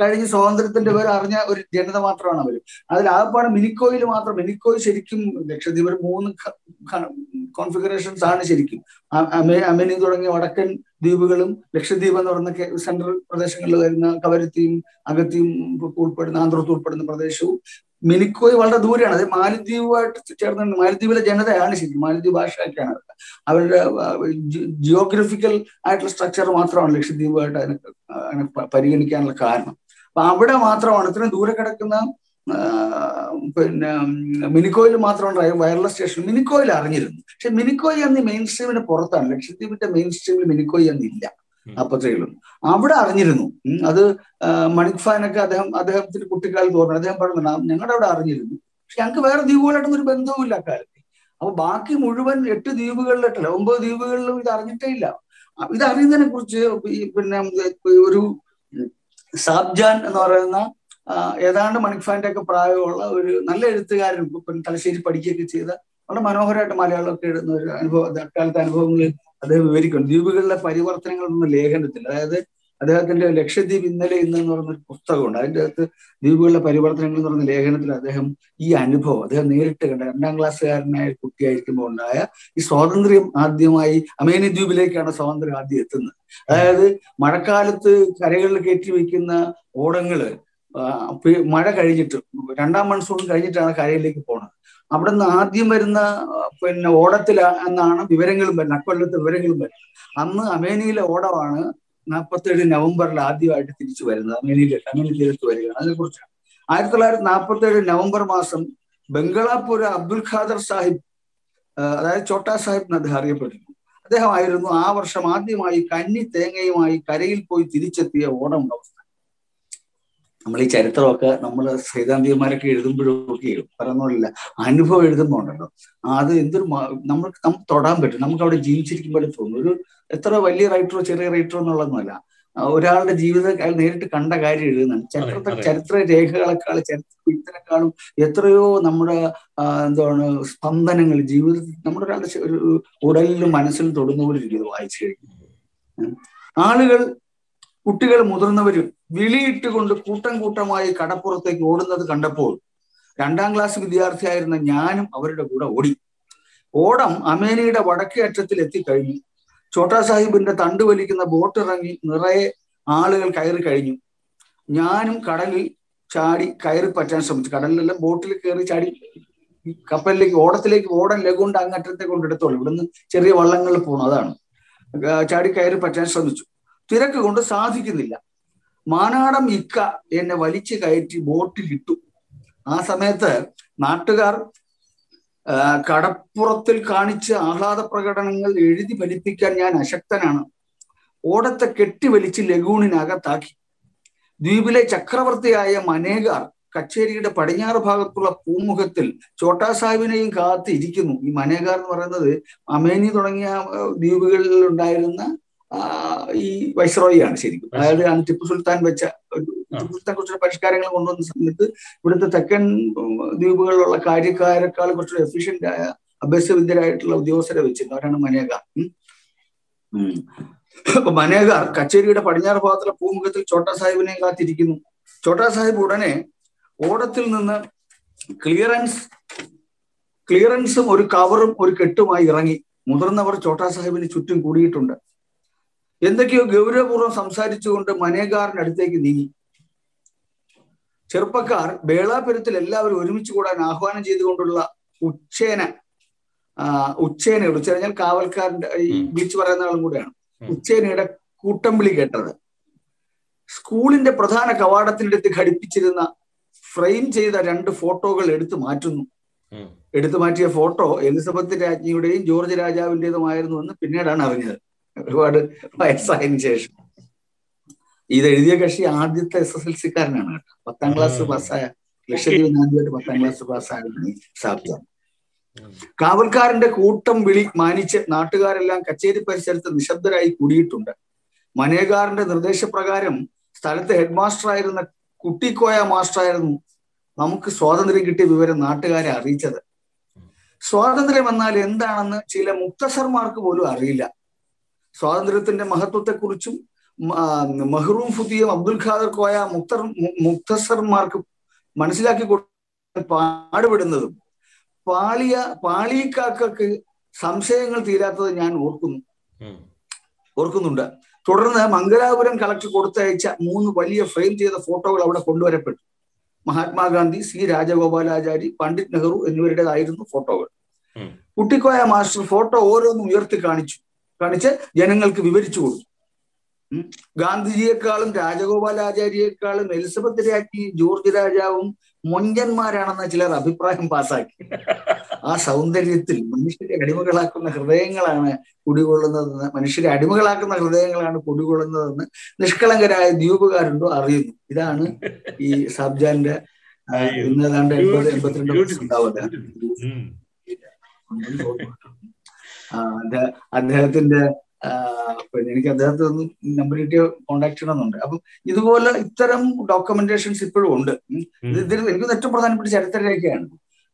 കഴിഞ്ഞ് സ്വാതന്ത്ര്യത്തിന്റെ പേര് അറിഞ്ഞ ഒരു ജനത മാത്രമാണ് അവർ. അതിലാകപ്പാട് മിനിക്കോയിൽ മാത്രം മിനിക്കോയ് ശരിക്കും ലക്ഷദ്വീപ് മൂന്ന് കോൺഫിഗറേഷൻസ് ആണ് ശരിക്കും. അമിനി തുടങ്ങിയ വടക്കൻ ദ്വീപുകളും ലക്ഷദ്വീപ് എന്ന് പറയുന്ന സെൻട്രൽ പ്രദേശങ്ങളിൽ വരുന്ന കവരത്തിയും അഗത്തിയും ഉൾപ്പെടുന്ന ആന്ത്രോത്ത് ഉൾപ്പെടുന്ന പ്രദേശവും മിനിക്കോയ് വളരെ ദൂരെയാണ്. അത് മാലിദ്വീപുമായിട്ട് ചേർന്ന് മാലിദ്വീപിലെ ജനതയാണ് ശരിക്കും. മാലിദ്വീപ് ഭാഷയൊക്കെയാണ് അവരുടെ ജിയോഗ്രഫിക്കൽ ആയിട്ടുള്ള സ്ട്രക്ചർ മാത്രമാണ് ലക്ഷദ്വീപുമായിട്ട് അതിനെ പരിഗണിക്കാനുള്ള കാരണം. അപ്പൊ അവിടെ മാത്രമാണ് ഇത്രയും ദൂരെ കിടക്കുന്ന പിന്നെ മിനിക്കോയിൽ മാത്രമാണ് വയർലെസ് സ്റ്റേഷൻ മിനിക്കോയിൽ അറിഞ്ഞിരുന്നു. പക്ഷെ മിനിക്കോയ് അന്ന് മെയിൻ സ്ട്രീമിന് പുറത്താണ്. ലക്ഷദ്വീപിന്റെ മെയിൻ സ്ട്രീമിൽ മിനിക്കോയ് അന്നില്ല. അപ്പത്തേക്കും അവിടെ അറിഞ്ഞിരുന്നു. അത് മണിക് ഫാനൊക്കെ അദ്ദേഹം അദ്ദേഹത്തിന് കുട്ടിക്കാലത്ത് ഓർമ്മ അദ്ദേഹം പറഞ്ഞിട്ടുണ്ട് ഞങ്ങളുടെ അവിടെ അറിഞ്ഞിരുന്നു. പക്ഷെ ഞങ്ങൾക്ക് വേറെ ദ്വീപുകളായിട്ടൊന്നും ഒരു ബന്ധവും ഇല്ല അക്കാലത്ത്. അപ്പൊ ബാക്കി മുഴുവൻ എട്ട് ദ്വീപുകളിലായിട്ടല്ല ഒമ്പത് ദ്വീപുകളിലും ഇത് അറിഞ്ഞിട്ടേ ഇല്ല. ഇതറിയുന്നതിനെ കുറിച്ച് ഈ പിന്നെ ഒരു സാബ്ജാൻ എന്ന് പറയുന്ന ഏതാണ്ട് മണിക് ഫാന്റെ ഒക്കെ പ്രായമുള്ള ഒരു നല്ല എഴുത്തുകാരൻ പിന്നെ തലശ്ശേരി പഠിക്കുകയൊക്കെ ചെയ്ത വളരെ മനോഹരമായിട്ട് മലയാളമൊക്കെ എഴുതുന്ന ഒരു അനുഭവം അക്കാലത്തെ അനുഭവങ്ങളിൽ അദ്ദേഹം വിവരിക്കുന്നു. ദ്വീപുകളിലെ പരിവർത്തനങ്ങളൊന്നും ലേഖനത്തിൽ അതായത് അദ്ദേഹത്തിന്റെ ലക്ഷദ്വീപ് ഇന്നലെ ഇന്ന് എന്ന് പറയുന്നൊരു പുസ്തകമുണ്ട്. അതിൻ്റെ അകത്ത് ദ്വീപുകളിലെ പരിവർത്തനങ്ങൾ എന്ന് പറയുന്ന ലേഖനത്തിൽ അദ്ദേഹം ഈ അനുഭവം അദ്ദേഹം നേരിട്ട് കണ്ട രണ്ടാം ക്ലാസ്സുകാരനായ കുട്ടിയായിരിക്കുമ്പോൾ ഉണ്ടായ ഈ സ്വാതന്ത്ര്യം ആദ്യമായി അമേനി ദ്വീപിലേക്കാണ് സ്വാതന്ത്ര്യം ആദ്യം എത്തുന്നത്. അതായത് മഴക്കാലത്ത് കരകളിൽ കയറ്റി വയ്ക്കുന്ന ഓടങ്ങള് മഴ കഴിഞ്ഞിട്ട് രണ്ടാം മൺസൂൺ കഴിഞ്ഞിട്ടാണ് കരയിലേക്ക് പോണത്. അവിടെ നിന്ന് ആദ്യം വരുന്ന പിന്നെ ഓടത്തിലാ എന്നാണ് വിവരങ്ങളും വരുന്നത്. അക്കൊല്ലത്തെ വിവരങ്ങളും വരുന്നത് അന്ന് അമേനിയിലെ ഓടമാണ് നാൽപ്പത്തേഴ് നവംബറിൽ ആദ്യമായിട്ട് തിരിച്ചു വരുന്നത്. അമേനിയിലെ അമേനി തീരത്ത് വരികയാണ്. അതിനെക്കുറിച്ചാണ് ആയിരത്തി തൊള്ളായിരത്തി നാൽപ്പത്തേഴ് നവംബർ മാസം ബംഗളാപുര അബ്ദുൽ ഖാദർ സാഹിബ് അതായത് ചോട്ടാ സാഹിബ് എന്ന് അദ്ദേഹം അറിയപ്പെട്ടിരുന്നു. അദ്ദേഹമായിരുന്നു ആ വർഷം ആദ്യമായി കന്നി തേങ്ങയുമായി കരയിൽ പോയി തിരിച്ചെത്തിയ ഓടം ഉണ്ടാവുന്നത്. നമ്മൾ ഈ ചരിത്രമൊക്കെ നമ്മൾ സൈദ്ധാന്തികന്മാരൊക്കെ എഴുതുമ്പോഴൊക്കെ പറയുന്നില്ല അനുഭവം എഴുതുമ്പോൾ ഉണ്ടല്ലോ അത് എന്തൊരു നമ്മൾക്ക് നമുക്ക് തൊടാൻ പറ്റും. നമുക്ക് അവിടെ ജീവിച്ചിരിക്കുമ്പോഴും തോന്നും. ഒരു എത്ര വലിയ റൈറ്ററോ ചെറിയ റൈറ്ററോ എന്നുള്ളതൊന്നുമല്ല ഒരാളുടെ ജീവിതം അയാൾ നേരിട്ട് കണ്ട കാര്യം എഴുതുന്നതാണ്. ചരിത്രത്തെ ചരിത്ര രേഖകളെക്കാളും ചരിത്ര ഇതിനേക്കാളും എത്രയോ നമ്മുടെ എന്താണ് സ്പന്ദനങ്ങൾ ജീവിതത്തിൽ നമ്മുടെ ഒരാളുടെ ഒരു ഉടലിലും മനസ്സിലും തൊടുന്ന പോലെ ഇരിക്കും വായിച്ചു കഴിഞ്ഞു. ആളുകൾ കുട്ടികൾ മുതിർന്നവരും വിളിയിട്ടുകൊണ്ട് കൂട്ടം കൂട്ടമായി കടപ്പുറത്തേക്ക് ഓടുന്നത് കണ്ടപ്പോൾ രണ്ടാം ക്ലാസ് വിദ്യാർത്ഥിയായിരുന്ന ഞാനും അവരുടെ കൂടെ ഓടി. ഓടം അമേനിയുടെ വടക്കേ അറ്റത്തിൽ എത്തിക്കഴിഞ്ഞു. ചോട്ടാ സാഹിബിന്റെ തണ്ട് വലിക്കുന്ന ബോട്ട് ഇറങ്ങി നിറയെ ആളുകൾ കയറി കഴിഞ്ഞു. ഞാനും കടലിൽ ചാടി കയറി പറ്റാൻ ശ്രമിച്ചു. കടലിലെല്ലാം ബോട്ടിൽ കയറി ചാടി കപ്പലിലേക്ക് ഓടത്തിലേക്ക് ഓടം ലഘുണ്ട് അങ്ങറ്റത്തെ കൊണ്ടെടുത്തോളൂ. ഇവിടുന്ന് ചെറിയ വള്ളങ്ങളിൽ പോകണം അതാണ് ചാടി കയറി പറ്റാൻ ശ്രമിച്ചു. തിരക്ക് കൊണ്ട് സാധിക്കുന്നില്ല. മാനാടം ഇക്ക എന്നെ വലിച്ചു കയറ്റി ബോട്ടിലിട്ടു. ആ സമയത്ത് നാട്ടുകാർ കടപ്പുറത്തിൽ കാണിച്ച ആഹ്ലാദ പ്രകടനങ്ങൾ എഴുതി ഫലിപ്പിക്കാൻ ഞാൻ അശക്തനാണ്. ഓടത്തെ കെട്ടി വലിച്ച് ലഗൂണിനകത്താക്കി. ദ്വീപിലെ ചക്രവർത്തിയായ മനേകാർ കച്ചേരിയുടെ പടിഞ്ഞാറ് ഭാഗത്തുള്ള പൂമുഖത്തിൽ ചോട്ടാ സാഹിബിനെയും കാത്ത് ഇരിക്കുന്നു. ഈ മനേകാർ എന്ന് പറയുന്നത് അമേനി തുടങ്ങിയ ദ്വീപുകളിൽ ഉണ്ടായിരുന്ന ഈ വൈസ്രോയിയാണ് ശരിക്കും. അതായത് ആണ് ടിപ്പു സുൽത്താൻ വെച്ച ടിപ്പു സുൽത്താൻ കുറച്ചുകൂടെ പരിഷ്കാരങ്ങൾ കൊണ്ടുവന്ന സമയത്ത് ഇവിടുത്തെ തെക്കൻ ദ്വീപുകളിലുള്ള കാര്യക്കാരെക്കാൾ കുറച്ചുകൂടെ എഫിഷ്യന്റ് ആയ അഭ്യാസവിദ്യരായിട്ടുള്ള ഉദ്യോഗസ്ഥരെ വെച്ചിരുന്നു. അവരാണ് മനേകാർ. അപ്പൊ മനേകാർ കച്ചേരിയുടെ പടിഞ്ഞാറ് ഭാഗത്തുള്ള പൂമുഖത്തിൽ ചോട്ടാ സാഹിബിനെ കാത്തിരിക്കുന്നു. ചോട്ടാ സാഹിബ് ഉടനെ ഓടത്തിൽ നിന്ന് ക്ലിയറൻസ് ക്ലിയറൻസും ഒരു കവറും ഒരു കെട്ടുമായി ഇറങ്ങി. മുതിർന്നവർ ചോട്ടാ സാഹിബിന് ചുറ്റും കൂടിയിട്ടുണ്ട്. എന്തൊക്കെയോ ഗൗരവപൂർവ്വം സംസാരിച്ചുകൊണ്ട് മനേകാറിനടുത്തേക്ക് നീങ്ങി. ചെറുപ്പക്കാർ വേളാപുരത്തിൽ എല്ലാവരും ഒരുമിച്ച് കൂടാൻ ആഹ്വാനം ചെയ്തുകൊണ്ടുള്ള ഉച്ചേന ഉച്ചേന ഉച്ച കഴിഞ്ഞാൽ കാവൽക്കാരന്റെ ഈ വിളിച്ചു പറയുന്ന ആളും കൂടെയാണ് ഉച്ചേനയുടെ കൂട്ടം വിളി കേട്ടത്. സ്കൂളിന്റെ പ്രധാന കവാടത്തിനടുത്ത് ഘടിപ്പിച്ചിരുന്ന ഫ്രെയിം ചെയ്ത രണ്ട് ഫോട്ടോകൾ എടുത്തു മാറ്റുന്നു. എടുത്തു മാറ്റിയ ഫോട്ടോ എലിസബത്ത് രാജ്ഞിയുടെയും ജോർജ് രാജാവിൻ്റെതുമായിരുന്നു എന്ന് പിന്നീടാണ് അറിഞ്ഞത്. ഒരുപാട് വയസ്സായതിനു ശേഷം ഇത് എഴുതിയ കക്ഷി ആദ്യത്തെ എസ് എസ് എൽ സിക്കാരനാണ് കേട്ടോ. പത്താം ക്ലാസ് പാസ്സായ ലക്ഷദ്വീപ് ആദ്യമായിട്ട് പത്താം ക്ലാസ് പാസ്സായ സാബ്ജാൻ. കാവൽക്കാരന്റെ കൂട്ടം വിളി മാനിച്ച് നാട്ടുകാരെല്ലാം കച്ചേരി പരിസരത്ത് നിശബ്ദരായി കൂടിയിട്ടുണ്ട്. മനേകാരന്റെ നിർദ്ദേശപ്രകാരം സ്ഥലത്തെ ഹെഡ്മാസ്റ്ററായിരുന്ന കുട്ടിക്കോയ മാസ്റ്ററായിരുന്നു നമുക്ക് സ്വാതന്ത്ര്യം കിട്ടിയ വിവരം നാട്ടുകാരെ അറിയിച്ചത്. സ്വാതന്ത്ര്യം എന്നാൽ എന്താണെന്ന് ചില മുക്തസർമാർക്ക് പോലും അറിയില്ല. സ്വാതന്ത്ര്യത്തിന്റെ മഹത്വത്തെക്കുറിച്ചും മെഹ്റൂം ഫുതിയും അബ്ദുൽ ഖാദർ കോയ മുക്തർ മുക്തസർമാർക്ക് മനസ്സിലാക്കി കൊടുക്കാൻ പാടുപെടുന്നതും പാളിയ പാളിക്കാക്കൾക്ക് സംശയങ്ങൾ തീരാത്തത് ഞാൻ ഓർക്കുന്നു ഓർക്കുന്നുണ്ട് തുടർന്ന് മംഗലാപുരം കളക്ടർ കൊടുത്തയച്ച മൂന്ന് വലിയ ഫ്രെയിം ചെയ്ത ഫോട്ടോകൾ അവിടെ കൊണ്ടുവരപ്പെട്ടു. മഹാത്മാഗാന്ധി, സി രാജഗോപാലാചാരി, പണ്ഡിറ്റ് നെഹ്റു എന്നിവരുടേതായിരുന്നു ഫോട്ടോകൾ. കുട്ടിക്കോയ മാസ്റ്റർ ഫോട്ടോ ഓരോന്നും ഉയർത്തി കാണിച്ചു കാണിച്ച് ജനങ്ങൾക്ക് വിവരിച്ചു കൊടുത്തു. ഗാന്ധിജിയെക്കാളും രാജഗോപാലാചാര്യയെക്കാളും എലിസബത്ത് രാജ്ഞിയും ജോർജ് രാജാവും മുഞ്ചന്മാരാണെന്ന ചിലർ അഭിപ്രായം പാസാക്കി. ആ സൗന്ദര്യത്തിൽ മനുഷ്യരെ അടിമകളാക്കുന്ന ഹൃദയങ്ങളാണ് കുടികൊള്ളുന്നതെന്ന് മനുഷ്യരെ അടിമകളാക്കുന്ന ഹൃദയങ്ങളാണ് കുടികൊള്ളുന്നതെന്ന് നിഷ്കളങ്കരായ ദ്വീപുകാരുണ്ടോ അറിയുന്നു. ഇതാണ് ഈ സാബ്ജാന്റെ ഇന്നതാണ്ട് എൺപത് എൺപത്തിരണ്ട് വർഷം ഉണ്ടാവുക. അദ്ദേഹത്തിന്റെ പിന്നെ എനിക്ക് അദ്ദേഹത്തെ ഒന്ന് നമ്പർ കിട്ടിയോ കോണ്ടാക്ട് ചെയ്യണമെന്നുണ്ട്. അപ്പം ഇതുപോലെ ഇത്തരം ഡോക്യുമെന്റേഷൻസ് ഇപ്പോഴും ഉണ്ട്. ഇതിൽ എനിക്ക് ഏറ്റവും പ്രധാനപ്പെട്ട ചരിത്രരേഖയാണ്.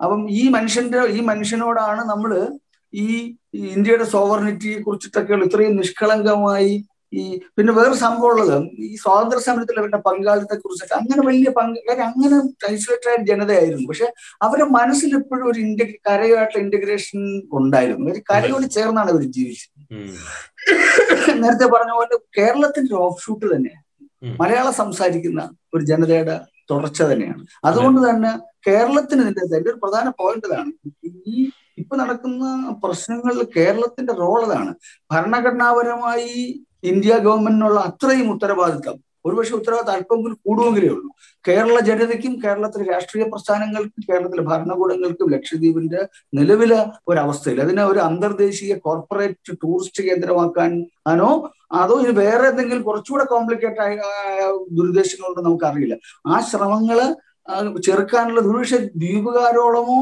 അപ്പം ഈ മനുഷ്യന്റെ ഈ മനുഷ്യനോടാണ് നമ്മൾ ഈ ഇന്ത്യയുടെ സോവറിനിറ്റിയെ കുറിച്ചിട്ടൊക്കെയുള്ള ഇത്രയും നിഷ്കളങ്കമായി ഈ പിന്നെ വേറെ സംഭവമുള്ളത് ഈ സ്വാതന്ത്ര്യ സമരത്തിൽ അവരുടെ പങ്കാളിത്തത്തെ കുറിച്ചൊക്കെ അങ്ങനെ വലിയ പങ്ക് കാര്യം അങ്ങനെ ഐസൊലേറ്റഡ് ആയ ജനതയായിരുന്നു. പക്ഷെ അവരുടെ മനസ്സിൽ എപ്പോഴും ഒരു ഇന്ത്യ കരയുമായിട്ടുള്ള ഇന്റഗ്രേഷൻ ഉണ്ടായിരുന്നു. ഒരു കരയോട് ചേർന്നാണ് അവർ ജീവിച്ചത്. നേരത്തെ പറഞ്ഞ പോലെ കേരളത്തിന്റെ ഒരു ഓഫ് ഷൂട്ട് തന്നെയാണ് മലയാളം സംസാരിക്കുന്ന ഒരു ജനതയുടെ തുടർച്ച തന്നെയാണ്. അതുകൊണ്ട് തന്നെ കേരളത്തിന് ഇതിന്റെ ഒരു പ്രധാന പോയിന്റ് ഇതാണ്. ഈ ഇപ്പൊ നടക്കുന്ന പ്രശ്നങ്ങളിൽ കേരളത്തിന്റെ റോൾ അതാണ്. ഭരണഘടനാപരമായി ഇന്ത്യ ഗവൺമെന്റിനുള്ള അത്രയും ഉത്തരവാദിത്തം, ഒരുപക്ഷെ ഉത്തരവാദിത്തം അല്പമെങ്കിലും കൂടുമെങ്കിലേ ഉള്ളൂ, കേരള ജനതയ്ക്കും കേരളത്തിലെ രാഷ്ട്രീയ പ്രസ്ഥാനങ്ങൾക്കും കേരളത്തിലെ ഭരണകൂടങ്ങൾക്കും ലക്ഷദ്വീപിന്റെ നിലവിലെ ഒരവസ്ഥയിൽ അതിനെ ഒരു അന്തർദേശീയ കോർപ്പറേറ്റ് ടൂറിസ്റ്റ് കേന്ദ്രമാക്കാൻ ആണോ അതോ ഇനി വേറെ എന്തെങ്കിലും കുറച്ചുകൂടെ കോംപ്ലിക്കേറ്റഡ് ആയ ദുരുദ്ദേശങ്ങളുണ്ടോ നമുക്കറിയില്ല. ആ ശ്രമങ്ങള് ചെറുക്കാനുള്ള ഒരുപക്ഷെ ദ്വീപുകാരോളമോ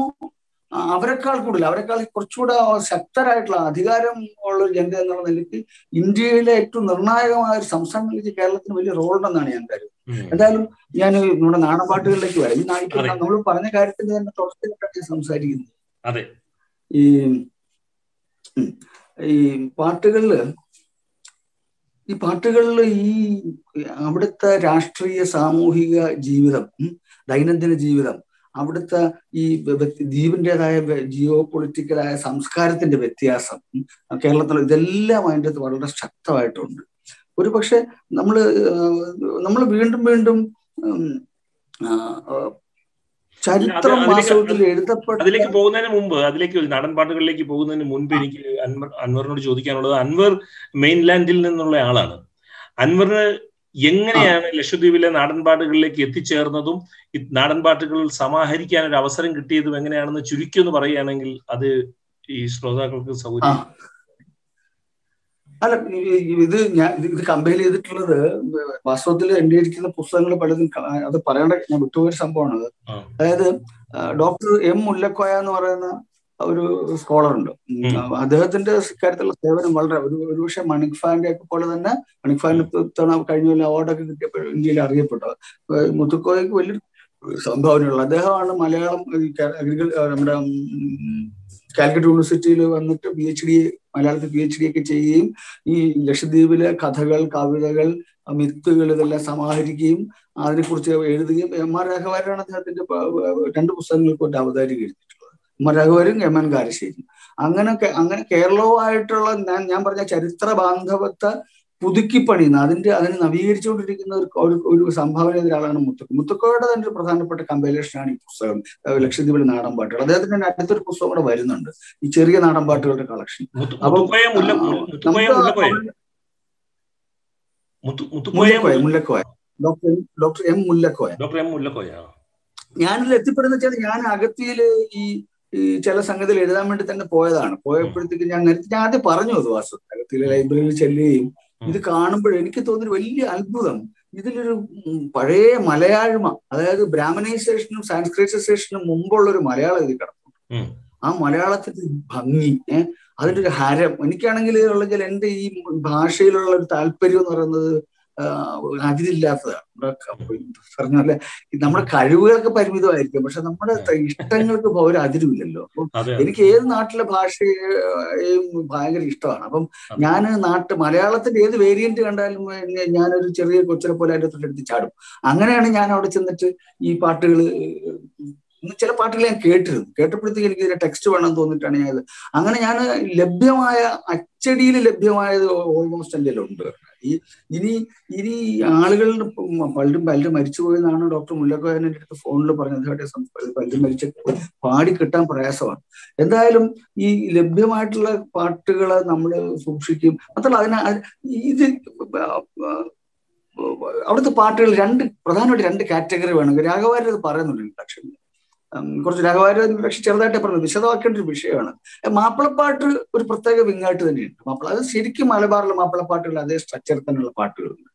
അവരെക്കാൾ കൂടുതൽ അവരെക്കാൾ കുറച്ചുകൂടെ ശക്തരായിട്ടുള്ള അധികാരം ഉള്ള ജനത എന്നുള്ള നിലയ്ക്ക് ഇന്ത്യയിലെ ഏറ്റവും നിർണായകമായ ഒരു സംസ്ഥാനങ്ങളിലേക്ക് കേരളത്തിന് വലിയ റോൾ ഉണ്ടെന്നാണ് ഞാൻ കരുതുന്നത്. എന്തായാലും ഞാൻ നമ്മുടെ നാടൻപാട്ടുകളിലേക്ക് വരാം. നമ്മൾ പറഞ്ഞ കാര്യത്തിന്റെ തന്നെ തുടർച്ചയായിട്ടാണ് ഞാൻ സംസാരിക്കുന്നത്. ഈ ഈ പാട്ടുകളില് ഈ പാട്ടുകളിൽ ഈ അവിടുത്തെ രാഷ്ട്രീയ സാമൂഹിക ജീവിതം, ദൈനംദിന ജീവിതം, അവിടുത്തെ ഈ ദ്വീപിൻ്റെതായ ജിയോ പൊളിറ്റിക്കലായ സംസ്കാരത്തിന്റെ വ്യത്യാസം കേരളത്തിലുള്ള ഇതെല്ലാം അതിൻ്റെ അകത്ത് വളരെ ശക്തമായിട്ടുണ്ട്. ഒരു പക്ഷെ നമ്മൾ നമ്മൾ വീണ്ടും വീണ്ടും ചരിത്രം വാസ്തവത്തിൽ എഴുതപ്പെട്ട അതിലേക്ക് പോകുന്നതിന് മുമ്പ് അതിലേക്ക് നാടൻ പാട്ടുകളിലേക്ക് പോകുന്നതിന് മുൻപ് എനിക്ക് അൻവർ അൻവറിനോട് ചോദിക്കാനുള്ളത്, അൻവർ മെയിൻലാൻഡിൽ നിന്നുള്ള ആളാണ്. അൻവറിന് എങ്ങനെയാണ് ലക്ഷദ്വീപിലെ നാടൻപാട്ടുകളിലേക്ക് എത്തിച്ചേർന്നതും നാടൻപാട്ടുകൾ സമാഹരിക്കാൻ ഒരു അവസരം കിട്ടിയതും എങ്ങനെയാണെന്ന് ചുരുക്കി ഒന്ന് പറയുകയാണെങ്കിൽ അത് ഈ ശ്രോതാക്കൾക്ക് സൗകര്യം. അല്ല, ഇത് ഞാൻ ഇത് കമ്പയർ ചെയ്തിട്ടുള്ളത് വാസ്തവത്തിൽ എന്റെ ഇരിക്കുന്ന പുസ്തകങ്ങൾ പലതും അത് പറയേണ്ട ഞാൻ വിട്ടുപോയൊരു സംഭവമാണത്. അതായത് ഡോക്ടർ എം മുല്ലക്കോയ എന്ന് പറയുന്ന ഒരു സ്കോളറുണ്ട്. അദ്ദേഹത്തിന്റെ കാര്യത്തിലുള്ള സേവനം വളരെ ഒരു ഒരുപക്ഷെ മണിക് ഫാന്റെ ഒക്കെ പോലെ തന്നെ മണിക് ഫാന്റെ തവണ കഴിഞ്ഞ കൊല്ലം അവാർഡൊക്കെ കിട്ടിയപ്പോൾ ഇന്ത്യയിൽ അറിയപ്പെട്ടത്. മുത്തുക്കോയ്ക്ക് വലിയൊരു സംഭാവനയുള്ളത് അദ്ദേഹമാണ്. മലയാളം നമ്മുടെ കാലിക്കറ്റ് യൂണിവേഴ്സിറ്റിയിൽ വന്നിട്ട് പി എച്ച് ഡി മലയാളത്തിൽ പി എച്ച് ഡി ഒക്കെ ചെയ്യുകയും ഈ ലക്ഷദ്വീപിലെ കഥകൾ, കവിതകൾ, മിത്തുകൾ ഇതെല്ലാം സമാഹരിക്കുകയും അതിനെക്കുറിച്ച് എഴുതുകയും എം ആർ രഘുവരനാണ് അദ്ദേഹത്തിന്റെ രണ്ട് പുസ്തകങ്ങൾക്ക് അവതാരിക എഴുതി, M R Raghuvaran, M N Karassery. അങ്ങനെ അങ്ങനെ കേരളവുമായിട്ടുള്ള ഞാൻ പറഞ്ഞ ചരിത്ര ബാന്ധവത്തെ പുതുക്കിപ്പണിയുന്ന അതിന്റെ അതിനെ നവീകരിച്ചുകൊണ്ടിരിക്കുന്ന ഒരു ഒരു സംഭാവന ഒരാളാണ് മുത്തക്കോയ. മുത്തക്കോയുടെ തന്നെ ഒരു പ്രധാനപ്പെട്ട കമ്പൈലേഷനാണ് ഈ പുസ്തകം ലക്ഷദ്വീപിലെ നാടൻ പാട്ടുകൾ. അദ്ദേഹത്തിന് തന്നെ അടുത്തൊരു പുസ്തകം കൂടെ വരുന്നുണ്ട്, ഈ ചെറിയ നാടൻ പാട്ടുകളുടെ കളക്ഷൻ. അപ്പം Mullakoya Mullakoya doctor doctor M Mullakoya doctor M Mullakoya ഞാനിതിൽ എത്തിപ്പെടുന്ന വെച്ചാൽ ഞാൻ അഗത്തിയില് ഈ ഈ ചില സംഗതിയിൽ എഴുതാൻ വേണ്ടി തന്നെ പോയതാണ്. പോയപ്പോഴത്തേക്ക് ഞാൻ നേരത്തെ ഞാൻ ആദ്യം പറഞ്ഞു അത് വാസ്തവത്തിൽ അകത്തിലെ ലൈബ്രറിയിൽ ചെല്ലുകയും ഇത് കാണുമ്പോഴും എനിക്ക് തോന്നിയൊരു വലിയ അത്ഭുതം, ഇതിലൊരു പഴയ മലയാഴ്മ, അതായത് ബ്രാഹ്മണൈസേഷനും സാൻസ്ക്രിറ്റൈസേഷനും മുമ്പുള്ളൊരു മലയാളം ഇതിൽ കിടക്കുന്നു. ആ മലയാളത്തിന്റെ ഭംഗി, ഏഹ് അതിൻ്റെ ഒരു ഹരം. എനിക്കാണെങ്കിൽ ഉള്ളെങ്കിൽ എൻ്റെ ഈ ഭാഷയിലുള്ള ഒരു താല്പര്യം എന്ന് പറയുന്നത് അതിരില്ലാത്തതാണ്. പറഞ്ഞ പോലെ നമ്മുടെ കഴിവുകൾക്ക് പരിമിതമായിരിക്കും, പക്ഷെ നമ്മുടെ ഇഷ്ടങ്ങൾക്ക് ഒരു അതിരുമില്ലല്ലോ. അപ്പം എനിക്ക് ഏത് നാട്ടിലെ ഭാഷയെയും ഭയങ്കര ഇഷ്ടമാണ്. അപ്പം ഞാൻ നാട്ട് മലയാളത്തിന്റെ ഏത് വേരിയന്റ് കണ്ടാലും ഞാനൊരു ചെറിയ കൊച്ചിനെ പോലെ അതിൻ്റെ തൊട്ടടുത്ത് ചാടും. അങ്ങനെയാണ് ഞാൻ അവിടെ ചെന്നിട്ട് ഈ പാട്ടുകൾ, ചില പാട്ടുകൾ ഞാൻ കേട്ടിരുന്നു. കേട്ടപ്പോഴത്തേക്ക് എനിക്ക് ഇതിന്റെ ടെക്സ്റ്റ് വേണമെന്ന് തോന്നിയിട്ടാണ് ഞാൻ അങ്ങനെ ഞാൻ ലഭ്യമായ അച്ചടിയിൽ ലഭ്യമായത് ഓൾമോസ്റ്റ് എൻ്റെ ഉണ്ട്. ഈ ഇനി ഇനി ആളുകളുടെ പലരും പലരും മരിച്ചുപോയെന്നാണ് ഡോക്ടർ മുല്ലക്കോയൻ എൻ്റെ അടുത്ത് ഫോണിൽ പറഞ്ഞത്. പലരും മരിച്ച പാടി കിട്ടാൻ പ്രയാസമാണ്. എന്തായാലും ഈ ലഭ്യമായിട്ടുള്ള പാട്ടുകളെ നമ്മൾ സൂക്ഷിക്കും. മാത്രമല്ല അതിന് ഇത് അവിടുത്തെ പാട്ടുകൾ രണ്ട് പ്രധാനമായിട്ട് രണ്ട് കാറ്റഗറി വേണമെങ്കിൽ രാഘവാരത് പറയുന്നുണ്ട് ഇൻട്രക്ഷനിൽ. കുറച്ച് രാഘവാരൻ പക്ഷെ ചെറുതായിട്ടേ പറഞ്ഞത് വിശദമാക്കേണ്ട ഒരു വിഷയമാണ്. മാപ്പിളപ്പാട്ട് ഒരു പ്രത്യേക വിങ്ങായിട്ട് തന്നെയുണ്ട്. മാപ്പിള അത് ശരിക്കും മലബാറിലെ മാപ്പിളപ്പാട്ടുകൾ അതേ സ്ട്രക്ചറിൽ തന്നെയുള്ള പാട്ടുകളുണ്ട്.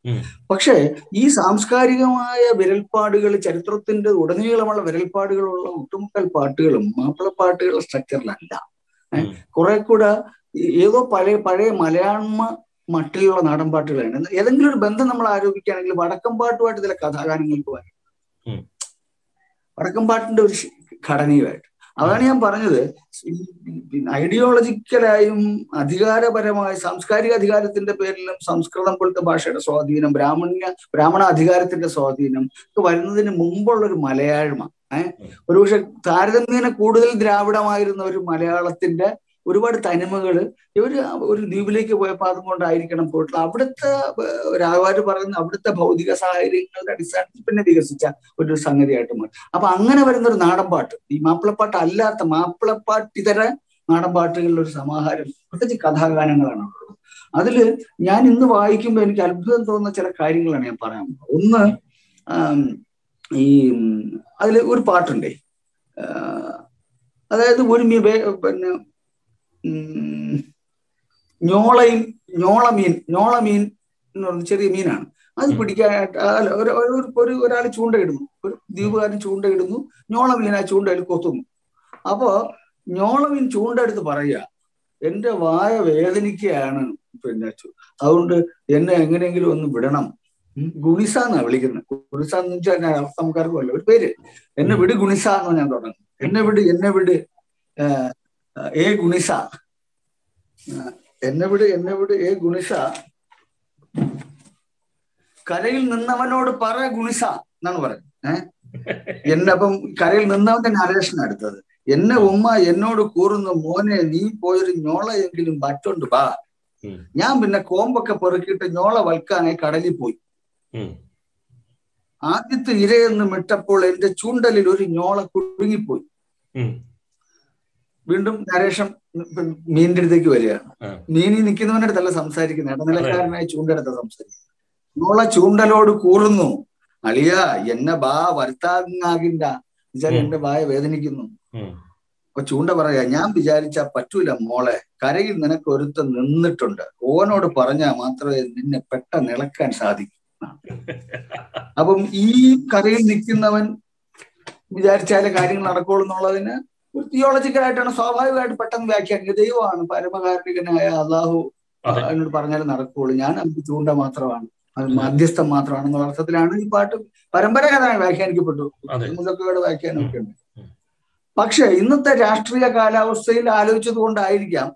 പക്ഷേ ഈ സാംസ്കാരികമായ വിരൽപ്പാടുകൾ, ചരിത്രത്തിന്റെ ഉടനീളമുള്ള വിരൽപ്പാടുകളുള്ള ഒട്ടുമുക്കൽ പാട്ടുകളും മാപ്പിളപ്പാട്ടുകളുടെ സ്ട്രക്ചറിലല്ല. കുറെ കൂടെ ഏതോ പഴയ പഴയ മലയാള മട്ടിലുള്ള നാടൻ പാട്ടുകളാണ്. ഏതെങ്കിലും ഒരു ബന്ധം നമ്മൾ ആരോപിക്കുകയാണെങ്കിൽ വടക്കം പാട്ടുമായിട്ട് ചില കഥാഗാനങ്ങൾക്ക് വരും, വടക്കംപാട്ടിന്റെ ഒരു ഘടനയുമായിട്ട്. അതാണ് ഞാൻ പറഞ്ഞത്, ഐഡിയോളജിക്കലായും അധികാരപരമായ സാംസ്കാരിക അധികാരത്തിന്റെ പേരിലും സംസ്കൃതം പോലത്തെ ഭാഷയുടെ സ്വാധീനം, ബ്രാഹ്മണ്യ ബ്രാഹ്മണ അധികാരത്തിന്റെ സ്വാധീനം ഒക്കെ വരുന്നതിന് മുമ്പുള്ള ഒരു മലയാഴ്മ, ഏഹ് ഒരുപക്ഷെ താരതമ്യേന കൂടുതൽ ദ്രാവിഡമായിരുന്ന ഒരു മലയാളത്തിന്റെ ഒരുപാട് തനിമകള് ഇവര് ഒരു ദ്വീപിലേക്ക് പോയപ്പോൾ അതും കൊണ്ടായിരിക്കണം പോയിട്ടുള്ള അവിടുത്തെ രാഘവാര് പറയുന്ന അവിടുത്തെ ഭൗതിക സാഹചര്യങ്ങളുടെ അടിസ്ഥാനത്തിൽ പിന്നെ വികസിച്ച ഒരു സംഗതിയായിട്ട് മാറി. അപ്പൊ അങ്ങനെ വരുന്ന ഒരു നാടൻപാട്ട്, ഈ മാപ്പിളപ്പാട്ട് അല്ലാത്ത മാപ്പിളപ്പാട്ട് ഇതര നാടൻപാട്ടുകളുടെ ഒരു സമാഹാരം, പ്രത്യേകിച്ച് കഥാഗാനങ്ങളാണ് ഉള്ളത്. അതില് ഞാൻ ഇന്ന് വായിക്കുമ്പോൾ എനിക്ക് അത്ഭുതം തോന്നുന്ന ചില കാര്യങ്ങളാണ് ഞാൻ പറയാൻ പോകുന്നത്. ഒന്ന്, ഈ അതിൽ ഒരു പാട്ടുണ്ടേ, അതായത് ഒരു പിന്നെ ഞോളയും ഞോളമീൻ ഞോളമീൻ എന്ന് പറയുന്നത് ചെറിയ മീനാണ്. അത് പിടിക്കാനായിട്ട് ഒരു ഒരാൾ ചൂണ്ടയിടുന്നു, ഒരു ദ്വീപുകാരൻ ചൂണ്ടയിടുന്നു, ഞോളമീൻ ആ ചൂണ്ടയിൽ കൊത്തുന്നു. അപ്പോ ഞോളമീൻ ചൂണ്ട എടുത്ത് പറയുക, എന്റെ വായ വേദനിക്കുകയാണ്, പിന്നെ അതുകൊണ്ട് എന്നെ എങ്ങനെയെങ്കിലും ഒന്ന് വിടണം. ഗുണിസ എന്നാ വിളിക്കുന്നത്. ഗുണിസ എന്ന് വെച്ചാൽ അർത്ഥംകാർക്ക് അല്ല ഒരു പേര്. എന്നെ വിട് ഗുണിസ എന്ന് ഞാൻ തുടങ്ങും. എന്നെ വിട് എന്നെ വിട് ഏർ ഏ ഗുണിസ എന്നെ വിട് എന്നെ വിട് ഏ ഗുണിസ കരയിൽ നിന്നവനോട് പറ ഗുണിസ എന്നാണ് പറഞ്ഞത്. ഏഹ് എന്നെ അപ്പം കരയിൽ നിന്നവന്റെ നരേഷൻ അടുത്തത്, എന്നെ ഉമ്മ എന്നോട് കൂറുന്നു മോനെ നീ പോയൊരു ഞോളയെങ്കിലും ബറ്റുണ്ട് ബാ. ഞാൻ പിന്നെ കോമ്പൊക്കെ പെറുക്കിയിട്ട് ഞോള വൽക്കാനായി കടലിൽ പോയി. ആദ്യത്തെ ഇരയെന്ന് വിട്ടപ്പോൾ എന്റെ ചൂണ്ടലിൽ ഒരു ഞോള കുടുങ്ങിപ്പോയി. വീണ്ടും നരേഷം മീനിന്റെ അടുത്തേക്ക് വരികയാണ്. മീനി നിൽക്കുന്നവൻ്റെ അടുത്തല്ല സംസാരിക്കുന്നത്, ഇടനിലക്കാരനായി ചൂണ്ടെടുത്ത സംസാരിക്കുന്നത്. ഞോള ചൂണ്ടലോട് കൂറുന്നു, അളിയ എന്നെ ബാ വരുത്താങ്ങാകില്ല, വിചാരി എന്റെ വായ വേദനിക്കുന്നു. അപ്പൊ ചൂണ്ട പറയാ, ഞാൻ വിചാരിച്ചാ പറ്റൂല മോളെ, കരയിൽ നിനക്ക് ഒരുത്ത നിന്നിട്ടുണ്ട്, ഓനോട് പറഞ്ഞാൽ മാത്രമേ നിന്നെ പെട്ടെന്ന് ഇളക്കാൻ സാധിക്കൂ. അപ്പം ഈ കരയിൽ നിൽക്കുന്നവൻ വിചാരിച്ചാലേ കാര്യങ്ങൾ നടക്കുള്ളൂ എന്നുള്ളതിന് തിയോളജിക്കലായിട്ടാണ് സ്വാഭാവികമായിട്ട് പെട്ടെന്ന് വ്യാഖ്യാനിക്കുന്നത്. ദൈവമാണ് പരമകാരുണികനായ അള്ളാഹു എന്നോട് പറഞ്ഞാലും നടക്കുകയുള്ളൂ, ഞാൻ അതിന് ചൂണ്ട മാത്രമാണ്, അത് മധ്യസ്ഥം മാത്രമാണെന്നുള്ള അർത്ഥത്തിലാണ് ഈ പാട്ട് പരമ്പരാഗതമായി വ്യാഖ്യാനിക്കപ്പെട്ടു. മുല്ലക്കോയുടെ വ്യാഖ്യാനമൊക്കെ ഉണ്ട്. പക്ഷെ ഇന്നത്തെ രാഷ്ട്രീയ കാലാവസ്ഥയിൽ ആലോചിച്ചത് കൊണ്ടായിരിക്കാം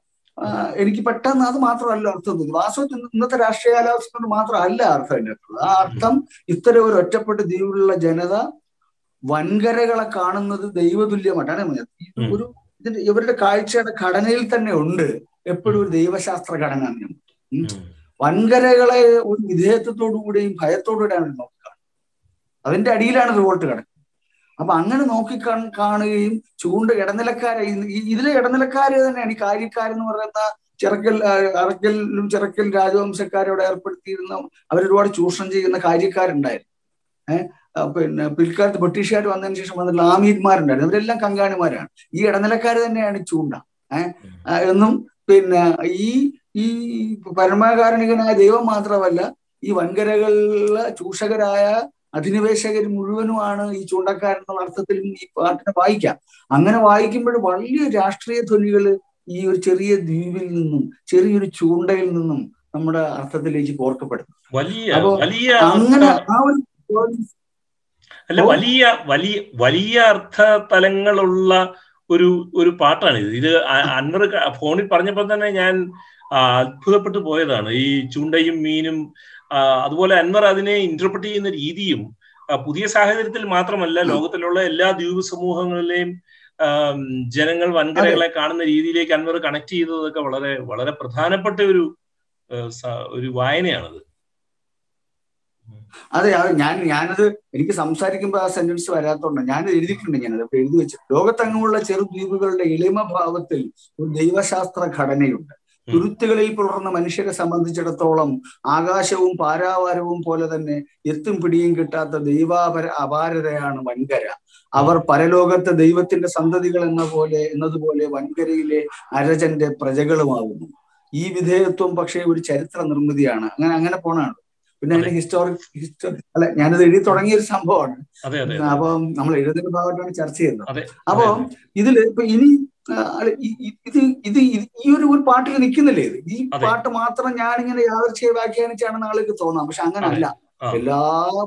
എനിക്ക് പെട്ടെന്ന് അത് മാത്രമല്ല അർത്ഥം തോന്നി. വാസ്തവത്തിൽ ഇന്നത്തെ രാഷ്ട്രീയ കാലാവസ്ഥ കൊണ്ട് മാത്രമല്ല അർത്ഥം എൻ്റെ അടുത്തുള്ളത്. ആ അർത്ഥം ഇത്തരം ഒരു ഒറ്റപ്പെട്ട ദ്വീപിലുള്ള ജനത വൻകരകളെ കാണുന്നത് ദൈവതുല്യമായിട്ടാണ് പറഞ്ഞത്. ഒരു ഇതിന്റെ ഇവരുടെ കാഴ്ചയുടെ ഘടനയിൽ തന്നെ ഉണ്ട് എപ്പോഴും ഒരു ദൈവശാസ്ത്ര ഘടന. വൻകരകളെ ഒരു വിധേയത്വത്തോടുകൂടിയും ഭയത്തോടുകൂടിയാണ് നോക്കിക്കാണുന്നത്. അതിന്റെ അടിയിലാണ് റിവോൾട്ട് കിടക്കുന്നത്. അപ്പൊ അങ്ങനെ നോക്കിക്കാ കാണുകയും ചൂണ്ട ഇടനിലക്കാരെ, ഇതിലെ ഇടനിലക്കാര് തന്നെയാണ് ഈ കാര്യക്കാരെന്ന് പറയുന്ന ചിറക്കൽ അറക്കലിലും ചിറക്കൽ രാജവംശക്കാരോട് ഏർപ്പെടുത്തിയിരുന്ന അവരൊരുപാട് ചൂഷണം ചെയ്യുന്ന കാര്യക്കാരുണ്ടായിരുന്നു. ഏഹ് പിന്നെ പിൽക്കാലത്ത് ബ്രിട്ടീഷുകാർ വന്നതിന് ശേഷം വന്നിട്ടുള്ള ആമീന്മാരുണ്ടായിരുന്നു. അവരെല്ലാം കങ്കാണിമാരാണ്. ഈ ഇടനിലക്കാർ തന്നെയാണ് ചൂണ്ട ഏഹ് എന്നും പിന്നെ ഈ ഈ പരമകാരുണികനായ ദൈവം മാത്രമല്ല ഈ വൻകരകളിലെ ചൂഷകരായ അധിനിവേശകർ മുഴുവനുമാണ് ഈ ചൂണ്ടക്കാരൻ എന്നുള്ള അർത്ഥത്തിലും ഈ പാട്ടിനെ വായിക്കാം. അങ്ങനെ വായിക്കുമ്പോൾ വലിയ രാഷ്ട്രീയ ധ്വനികൾ ഈ ഒരു ചെറിയ ദ്വീപിൽ നിന്നും ചെറിയൊരു ചൂണ്ടയിൽ നിന്നും നമ്മുടെ അർത്ഥത്തിലേക്ക് കോർക്കപ്പെടുന്നു. വലിയ അങ്ങനെ ആ ഒരു അല്ല വലിയ വലിയ വലിയ അർത്ഥ തലങ്ങളുള്ള ഒരു ഒരു പാട്ടാണിത്. ഇത് അൻവർ ഫോണിൽ പറഞ്ഞപ്പോൾ തന്നെ ഞാൻ അത്ഭുതപ്പെട്ടു പോയതാണ്. ഈ ചൂണ്ടയും മീനും അതുപോലെ അൻവർ അതിനെ ഇന്റർപ്രറ്റ് ചെയ്യുന്ന രീതിയും പുതിയ സാഹചര്യത്തിൽ മാത്രമല്ല ലോകത്തിലുള്ള എല്ലാ ദ്വീപ് സമൂഹങ്ങളിലെയും ജനങ്ങൾ വൻകരകളെ കാണുന്ന രീതിയിലേക്ക് അൻവർ കണക്ട് ചെയ്തതൊക്കെ വളരെ വളരെ പ്രധാനപ്പെട്ട ഒരു ഒരു വായനയാണത്. അതെ അതെ ഞാൻ ഞാനത് എനിക്ക് സംസാരിക്കുമ്പോൾ ആ സെന്റൻസ് വരാത്തോണ്ട് ഞാൻ എഴുതിയിട്ടുണ്ട്. ഞാനത് എഴുതി വെച്ചു. ലോകത്തെങ്ങുമുള്ള ചെറുദ്വീപുകളുടെ എളിമഭാവത്തിൽ ഒരു ദൈവശാസ്ത്ര ഘടനയുണ്ട്. തുരുത്തുകളിൽ പുലർന്ന മനുഷ്യരെ സംബന്ധിച്ചിടത്തോളം ആകാശവും പാരാവാരവും പോലെ തന്നെ എത്തും പിടിയും കിട്ടാത്ത ദൈവാപര അപാരതയാണ് വൻകര. അവർ പരലോകത്തെ ദൈവത്തിന്റെ സന്തതികൾ എന്ന പോലെ എന്നതുപോലെ വൻകരയിലെ അരജന്റെ പ്രജകളുമാകുന്നു. ഈ വിധേയത്വം പക്ഷേ ഒരു ചരിത്ര നിർമ്മിതിയാണ്. അങ്ങനെ അങ്ങനെ പോണാണ്. പിന്നെ അതിന്റെ ഹിസ്റ്റോറിക് ഹിസ്റ്റോ അല്ല ഞാനത് എഴുതി തുടങ്ങിയ ഒരു സംഭവമാണ്. അപ്പം നമ്മൾ എഴുതുന്ന ഭാഗത്താണ് ചർച്ച ചെയ്യുന്നത്. അപ്പം ഇതില് ഇപ്പൊ ഇനി ഇത് ഇത് ഈ ഒരു ഒരു പാട്ടിൽ നിൽക്കുന്നില്ലേ? ഇത് ഈ പാട്ട് മാത്രം ഞാനിങ്ങനെ യാദൃച്ഛിക വ്യാഖ്യാനിച്ചാണെന്ന് ആളുകൾക്ക് തോന്നാം. പക്ഷെ അങ്ങനല്ല. എല്ലാ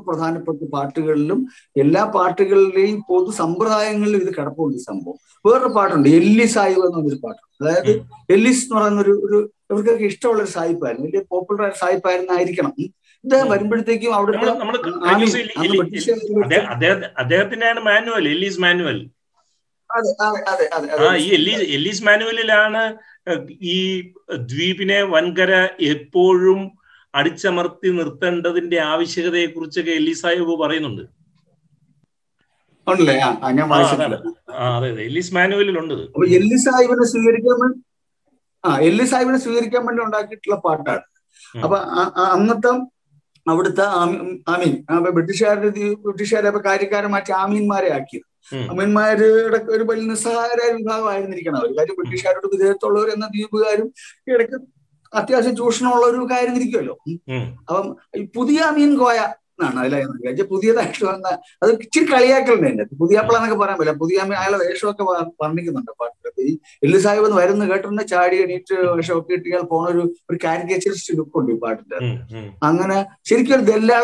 പ്രധാനപ്പെട്ട പാട്ടുകളിലും എല്ലാ പാട്ടുകളിലെയും പൊതു സമ്പ്രദായങ്ങളിലും ഇത് കിടപ്പുണ്ട്. ഈ സംഭവം വേറൊരു പാട്ടുണ്ട്, എല്ലീസ് സാഹിബ് എന്ന് പറഞ്ഞൊരു പാട്ടുണ്ട്. അതായത് എല്ലീസ് എന്ന് പറയുന്നൊരു ഒരു ഇവർക്കൊക്കെ ഇഷ്ടമുള്ള ഒരു സാഹിബായിരുന്നു, വലിയ പോപ്പുലർ ആയ സാഹിബായിരുന്നായിരിക്കണം. ഇത് വരുമ്പോഴത്തേക്കും അവിടുത്തെ അതെ അതെ അതെ അതെ ഈ എല്ലീസ് എല്ലീസ് മാനുവലിലാണ് ഈ ദ്വീപിനെ വൻകര എപ്പോഴും അടിച്ചമർത്തി നിർത്തേണ്ടതിന്റെ ആവശ്യകതയെ കുറിച്ചൊക്കെ എല്ലീസ് സാഹിബ് പറയുന്നുണ്ട്. അതെ അതെ എല്ലീസ് മാനുവലിലുണ്ട്. എല്ലീസ് സാഹിബിനെ സ്വീകരിക്കാൻ ആ എല്ലീസ് സാഹിബിനെ സ്വീകരിക്കാൻ വേണ്ടി ഉണ്ടാക്കിയിട്ടുള്ള പാട്ടാണ്. അപ്പൊ അന്നത്തെ അവിടുത്തെ അമിൻ അപ്പൊ ബ്രിട്ടീഷുകാരുടെ ബ്രിട്ടീഷുകാരെ അപ്പൊ കാര്യക്കാരെ മാറ്റി ആമീന്മാരെ ആക്കിയത്. അമ്മന്മാരുടെ ഒരു വലിയ നിസ്സഹായരായ വിഭാഗമായിരുന്നിരിക്കണം അവർ. കാര്യം ബ്രിട്ടീഷുകാരുടെ വിധേയത്തുള്ളവർ എന്ന ദ്വീപുകാരും ഇടയ്ക്ക് അത്യാവശ്യം ചൂഷണമുള്ളവരും കാര്യമായിരിക്കുമല്ലോ. അപ്പം പുതിയ മീൻ കോയ എന്നാണ് അതിലെ പുതിയതായിട്ട് വന്ന അത് ഇച്ചിരി കളിയാക്കലുണ്ട് എന്റെ പുതിയാപ്പിള എന്നൊക്കെ പറയാൻ പറ്റില്ല. പുതിയ മീൻ അയാളെ വേഷമൊക്കെ വർണ്ണിക്കുന്നുണ്ട് പാട്ടിലൊക്കെ. ഈ എല്ലീസ് സാഹിബ് എന്ന് വരുന്ന കേട്ടിട്ടുണ്ട്, ചാടി എണീറ്റ് വേഷമൊക്കെ ഇട്ടിയാൽ പോണ ഒരു ഒരു കാരിക്കേച്ചറിസ്റ്റ് ലുക്കുണ്ട് ഈ പാട്ടിന്റെ. അങ്ങനെ ശരിക്കും ഒരു ദല്ലാൾ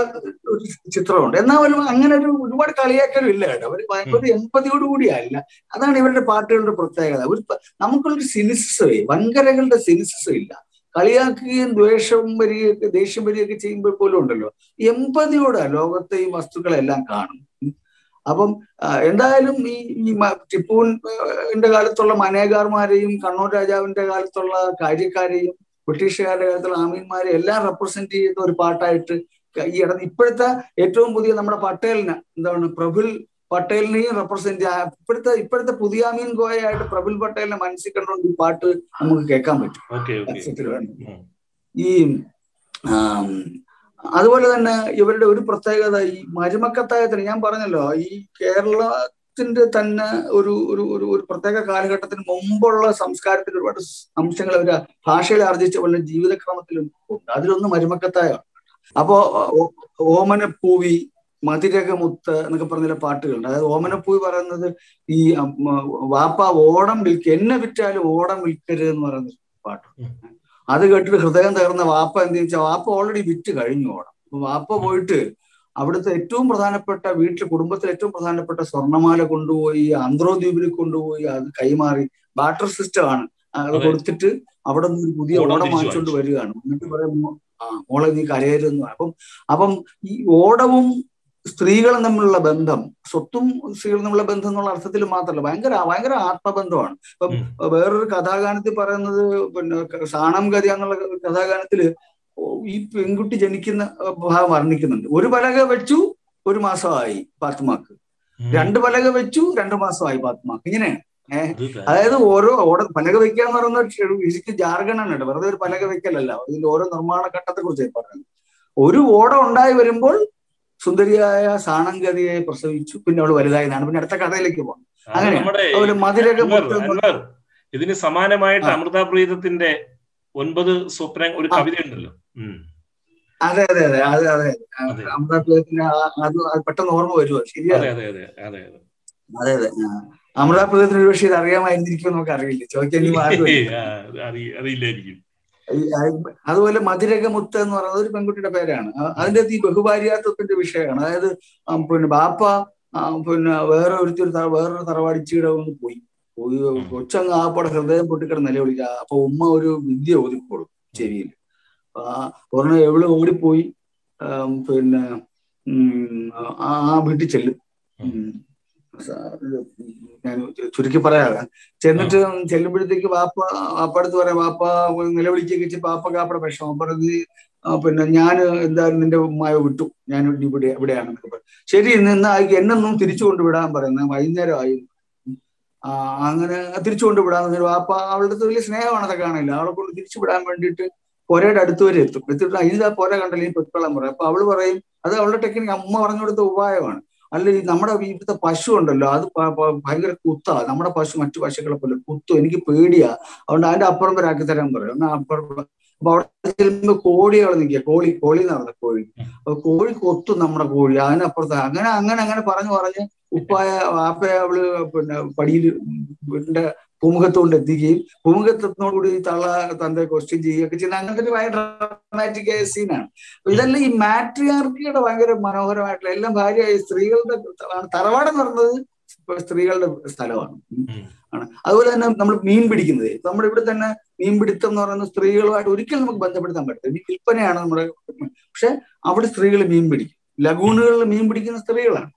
ഒരു ചിത്രമുണ്ട്. എന്നാൽ അങ്ങനെ ഒരു ഒരുപാട് കളിയാക്കലും ഇല്ല കേട്ടോ. അവർ ഭയങ്കര എൺപതിയോട് കൂടിയല്ല. അതാണ് ഇവരുടെ പാട്ടുകളുടെ പ്രത്യേകത. ഒരു നമുക്കുള്ളൊരു സിനിസിസം, വൻകരകളുടെ സിനിസിസം ഇല്ല. കളിയാക്കുകയും ദ്വേഷം വരികയൊക്കെ ദേഷ്യം വരികയൊക്കെ ചെയ്യുമ്പോൾ പോലും ഉണ്ടല്ലോ എമ്പതിയോടെ ലോകത്തെ ഈ വസ്തുക്കളെല്ലാം കാണും. അപ്പം എന്തായാലും ഈ ടിപ്പുവിന്റെ കാലത്തുള്ള മനേകാർമാരെയും കണ്ണൂർ രാജാവിന്റെ കാലത്തുള്ള കാര്യക്കാരെയും ബ്രിട്ടീഷുകാരുടെ കാലത്തുള്ള ആമീന്മാരെയും എല്ലാം റെപ്രസെന്റ് ചെയ്യുന്ന ഒരു പാട്ടായിട്ട് ഈ ഇടന്ന് ഇപ്പോഴത്തെ ഏറ്റവും പുതിയ നമ്മുടെ പട്ടേലിന് എന്താണ് പ്രഫുൽ പട്ടേലിനെയും റെപ്രസെന്റ് ചെയ്യാൻ ഇപ്പോഴത്തെ ഇപ്പോഴത്തെ പുതിയ അമീൻ ഗോയായിട്ട് പ്രഫുൽ പട്ടേലിനെ മനസ്സിൽ കണ്ടുകൊണ്ട് ഈ പാട്ട് നമുക്ക് കേൾക്കാൻ പറ്റും. ഈ അതുപോലെ തന്നെ ഇവരുടെ ഒരു പ്രത്യേകത ഈ മരുമക്കത്തായത്തിന് ഞാൻ പറഞ്ഞല്ലോ ഈ കേരളത്തിന്റെ തന്നെ ഒരു ഒരു ഒരു പ്രത്യേക കാലഘട്ടത്തിന് മുമ്പുള്ള സംസ്കാരത്തിൽ ഒരുപാട് അംശങ്ങൾ അവർ ഭാഷയിൽ ആർജിച്ച പോലെ ജീവിതക്രമത്തിലും ഉണ്ട്. അതിലൊന്ന് മരുമക്കത്തായാണ്. അപ്പോ ഓമനപ്പൂവി മതിരകമുത്ത് എന്നൊക്കെ പറഞ്ഞ പാട്ടുകളുണ്ട്. അതായത് ഓമനപ്പൂവി പറയുന്നത് ഈ വാപ്പ ഓടം വിൽക്കുക എന്നെ വിറ്റാലും ഓടം വിൽക്കരുത് എന്ന് പറയുന്ന പാട്ട്. അത് കേട്ടിട്ട് ഹൃദയം തകർന്ന വാപ്പ എന്ത് ചോദിച്ചാൽ വാപ്പ ഓൾറെഡി വിറ്റ് കഴിഞ്ഞു ഓടം. അപ്പൊ വാപ്പ പോയിട്ട് അവിടുത്തെ ഏറ്റവും പ്രധാനപ്പെട്ട വീട്ടിൽ കുടുംബത്തിൽ ഏറ്റവും പ്രധാനപ്പെട്ട സ്വർണ്ണമാല കൊണ്ടുപോയി ആന്ത്രോത്ത് ദ്വീപിൽ കൊണ്ടുപോയി അത് കൈമാറി ബാട്ടർ സിസ്റ്റം ആണ് അത് കൊടുത്തിട്ട് അവിടെ നിന്ന് ഒരു പുതിയ ഓടം വാങ്ങിച്ചുകൊണ്ട് വരികയാണ്. എന്നിട്ട് പറയുമ്പോൾ ആ മോളെ നീ കരയരുതെന്ന് പറയും. അപ്പം അപ്പം ഈ ഓടവും സ്ത്രീകളും തമ്മിലുള്ള ബന്ധം സ്വത്തും സ്ത്രീകളും തമ്മിലുള്ള ബന്ധം എന്നുള്ള അർത്ഥത്തിൽ മാത്രമല്ല ഭയങ്കര ഭയങ്കര ആത്മബന്ധമാണ്. ഇപ്പം വേറൊരു കഥാഗാനത്തിൽ പറയുന്നത് പിന്നെ സാണം ഗതി എന്നുള്ള കഥാഗാനത്തില് ഈ പെൺകുട്ടി ജനിക്കുന്ന ഭാഗം വർണ്ണിക്കുന്നുണ്ട്. ഒരു പലക വെച്ചു ഒരു മാസമായി പാത്തുമാക്ക്, രണ്ട് പലക വെച്ചു രണ്ട് മാസമായി പാത്തുമാക്ക്, ഇങ്ങനെയാണ്. അതായത് ഓരോ ഓട പലക വെക്കുക എന്ന് പറയുന്നത് ശരിക്കും ജാർഖണ്ഡാണ് കേട്ടോ, വെറുതെ ഒരു പലക വെക്കലല്ല. ഇതിൽ ഓരോ നിർമ്മാണ ഘട്ടത്തെ കുറിച്ചായി പറഞ്ഞത്. ഒരു ഓടം ഉണ്ടായി വരുമ്പോൾ സുന്ദരിയായ സാണംഗതിയെ പ്രസവിച്ചു, പിന്നെ അവള് വലുതായതാണ്, പിന്നെ അടുത്ത കഥയിലേക്ക് പോകണം. അങ്ങനെ മധുരകം. ഇതിന് സമാനമായിട്ട് അമൃത പ്രീതത്തിന്റെ ഒൻപത് സ്വപ്ന ഒരു കവിത ഉണ്ടല്ലോ, അതെ അതെ അതെ അതെ അതെ അമൃതാപ്രിയത്തിന്റെ അത് പെട്ടെന്ന് ഓർമ്മ വരുമോ? ശരിയാണ്. അതെ അതെ അമൃതാപ്രിയത്തിന് ഒരുപക്ഷെ ഇത് അറിയാമായിരുന്നിരിക്കും, നമുക്ക് അറിയില്ല, ചോദിക്കാൻ. അതുപോലെ മതിരകമുത്ത് എന്ന് പറയുന്നത് ഒരു പെൺകുട്ടിയുടെ പേരാണ്. അതിന്റെ അകത്ത് ഈ ബഹുഭാര്യാത്വത്തിന്റെ വിഷയമാണ്. അതായത് പിന്നെ ബാപ്പ പിന്നെ വേറെ ഒരുത്തി ഒരു വേറൊരു തറവാടിച്ചീടെ ഒന്ന് പോയി പോയി കൊച്ചങ്ങ് ആപ്പാടെ ഹൃദയം പൊട്ടിക്കിട നിലവിളിക്കുക. അപ്പൊ ഉമ്മ ഒരു വിദ്യ ഓതിക്കോളും ചെവിയിൽ. ഒരെണ്ണം എവിടെ ഓടിപ്പോയി പിന്നെ ആ വീട്ടിൽ ചെല്ലും, ഞാൻ ചുരുക്കി പറയാം. ചെന്നിട്ട് ചെല്ലുമ്പോഴത്തേക്ക് വാപ്പ വാപ്പടുത്ത് പറയാം, വാപ്പ നിലവിളിച്ച് വാപ്പ കാപ്പടെ വിഷമം പറഞ്ഞ് പിന്നെ ഞാൻ എന്തായാലും നിന്റെ ഉമ്മായ വിട്ടു, ഞാൻ ഇവിടെ എവിടെയാണെന്നൊക്കെ പറയും. ശരി, ഇന്ന് ഇന്ന് ആയി എന്നൊന്നും തിരിച്ചു കൊണ്ടുവിടാൻ പറയുന്നത്, വൈകുന്നേരം ആയി. ആ അങ്ങനെ തിരിച്ചു കൊണ്ടുവിടാന്ന് പറഞ്ഞാൽ വാപ്പ അവളുടെ അടുത്ത് വലിയ സ്നേഹമാണ്, അതൊക്കെ കാണില്ല. അവളെ കൊണ്ട് തിരിച്ചു വിടാൻ വേണ്ടിയിട്ട് പുരയുടെ അടുത്ത് വരെ എത്തും. എത്തിയിട്ട് അതിന് ആ പുര കണ്ടല്ലേ ഈ പൊത്തൊള്ളാൻ പറയും. അപ്പൊ അവള് പറയും, അത് അവളുടെ ടെക്നിക്ക്, അമ്മ പറഞ്ഞു കൊടുത്ത ഉപായമാണ്. അല്ല, ഈ നമ്മുടെ ഇവിടുത്തെ പശു ഉണ്ടല്ലോ, അത് ഭയങ്കര കുത്താ, നമ്മുടെ പശു മറ്റു പശുക്കളെ പോലെ കുത്തും, എനിക്ക് പേടിയാ, അതുകൊണ്ട് അതിന്റെ അപ്പുറം വരാക്കി തരാൻ പറയും. അപ്പുറം അപ്പൊ അവിടെ ചെല്ലുമ്പോൾ കോഴി അവിടെ നിൽക്കുക, കോഴി കോഴി എന്ന് പറഞ്ഞ കോഴി, അപ്പൊ കോഴി കൊത്തും നമ്മുടെ കോഴി, അതിനപ്പുറത്ത് അങ്ങനെ അങ്ങനെ അങ്ങനെ പറഞ്ഞു പറഞ്ഞ് ഉപ്പായ വാപ്പയെ അവള് പിന്നെ പടിയിൽ വീടിന്റെ പൂമുഖത്തോണ്ട് എത്തിക്കുകയും പൂമുഖത്തോടുകൂടി തള്ള തന്റെ ക്വസ്റ്റ്യൻ ചെയ്യുകയൊക്കെ ചെയ്യുന്ന അങ്ങനത്തെ ഒരു ഭയങ്കര ഡ്രാമാറ്റിക് ആയ സീനാണ്. ഇതെല്ലാം ഈ മാട്രിയാർക്കിയുടെ ഭയങ്കര മനോഹരമായിട്ടുള്ള എല്ലാം ഭാര്യയായ സ്ത്രീകളുടെ തറവാടെന്ന് പറഞ്ഞത് സ്ത്രീകളുടെ സ്ഥലമാണ് ആണ്. അതുപോലെ തന്നെ നമ്മൾ മീൻ പിടിക്കുന്നത്, നമ്മുടെ ഇവിടെ തന്നെ മീൻപിടുത്തം എന്ന് പറയുന്ന സ്ത്രീകളുമായിട്ട് ഒരിക്കലും നമുക്ക് ബന്ധപ്പെടുത്താൻ പറ്റില്ല, മീൻ വിൽപ്പനയാണ് നമ്മുടെ. പക്ഷെ അവിടെ സ്ത്രീകൾ മീൻ പിടിക്കും, ലഗൂണുകളിൽ മീൻ പിടിക്കുന്ന സ്ത്രീകളാണ്.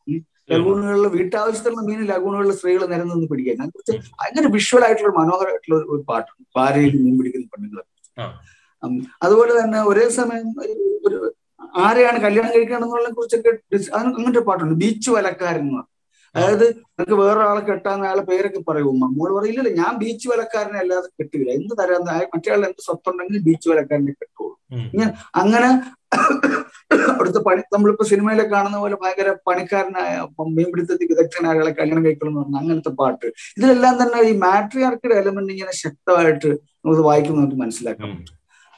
ലഗൂണുകളിലെ വീട്ടാവശ്യത്തിലുള്ള മീൻ ലഗൂണുകളിലെ സ്ത്രീകൾ നിരന്നു പിടിക്കുക. അതിനെക്കുറിച്ച് അങ്ങനെ വിഷ്വൽ ആയിട്ടുള്ള മനോഹരമായിട്ടുള്ള ഒരു പാട്ടുണ്ട് പാരയിൽ മീൻ പിടിക്കുന്ന പെണ്ണുങ്ങളെ കുറിച്ച്. അതുപോലെ തന്നെ ഒരേ സമയം ഒരു ആരെയാണ് കല്യാണം കഴിക്കേണ്ടതെന്നുള്ളതിനെ കുറിച്ചൊക്കെ അങ്ങനത്തെ പാട്ടുണ്ട്. ബീച്ച് വലക്കാരെന്ന് പറഞ്ഞു, അതായത് നിനക്ക് വേറൊരാളെ കെട്ടാന്ന് അയാളെ പേരൊക്കെ പറയും ഉമ്മ. മോള് പറയില്ലല്ലോ, ഞാൻ ബീച്ച് വലക്കാരനെ അല്ലാതെ കെട്ടില്ല, എന്ത് തരാൻ മറ്റേയാൾ എന്ത് സ്വത്തുണ്ടെങ്കിൽ ബീച്ച് വലക്കാരനെ കെട്ടുള്ളൂ. അങ്ങനെ അവിടുത്തെ പണി നമ്മളിപ്പോ സിനിമയിലെ കാണുന്ന പോലെ ഭയങ്കര പണിക്കാരനായ മീൻപിടുത്തത്തിൽ വിദഗ്ധനായ ആളെ കല്യാണം കഴിക്കണം എന്ന് പറഞ്ഞ അങ്ങനത്തെ പാട്ട്, ഇതിലെല്ലാം തന്നെ ഈ മാട്രിയാർക്കിയുടെ എലമെന്റ് ഇങ്ങനെ ശക്തമായിട്ട് നമുക്ക് വായിക്കുമ്പോൾ നമുക്ക് മനസ്സിലാക്കാൻ പറ്റും.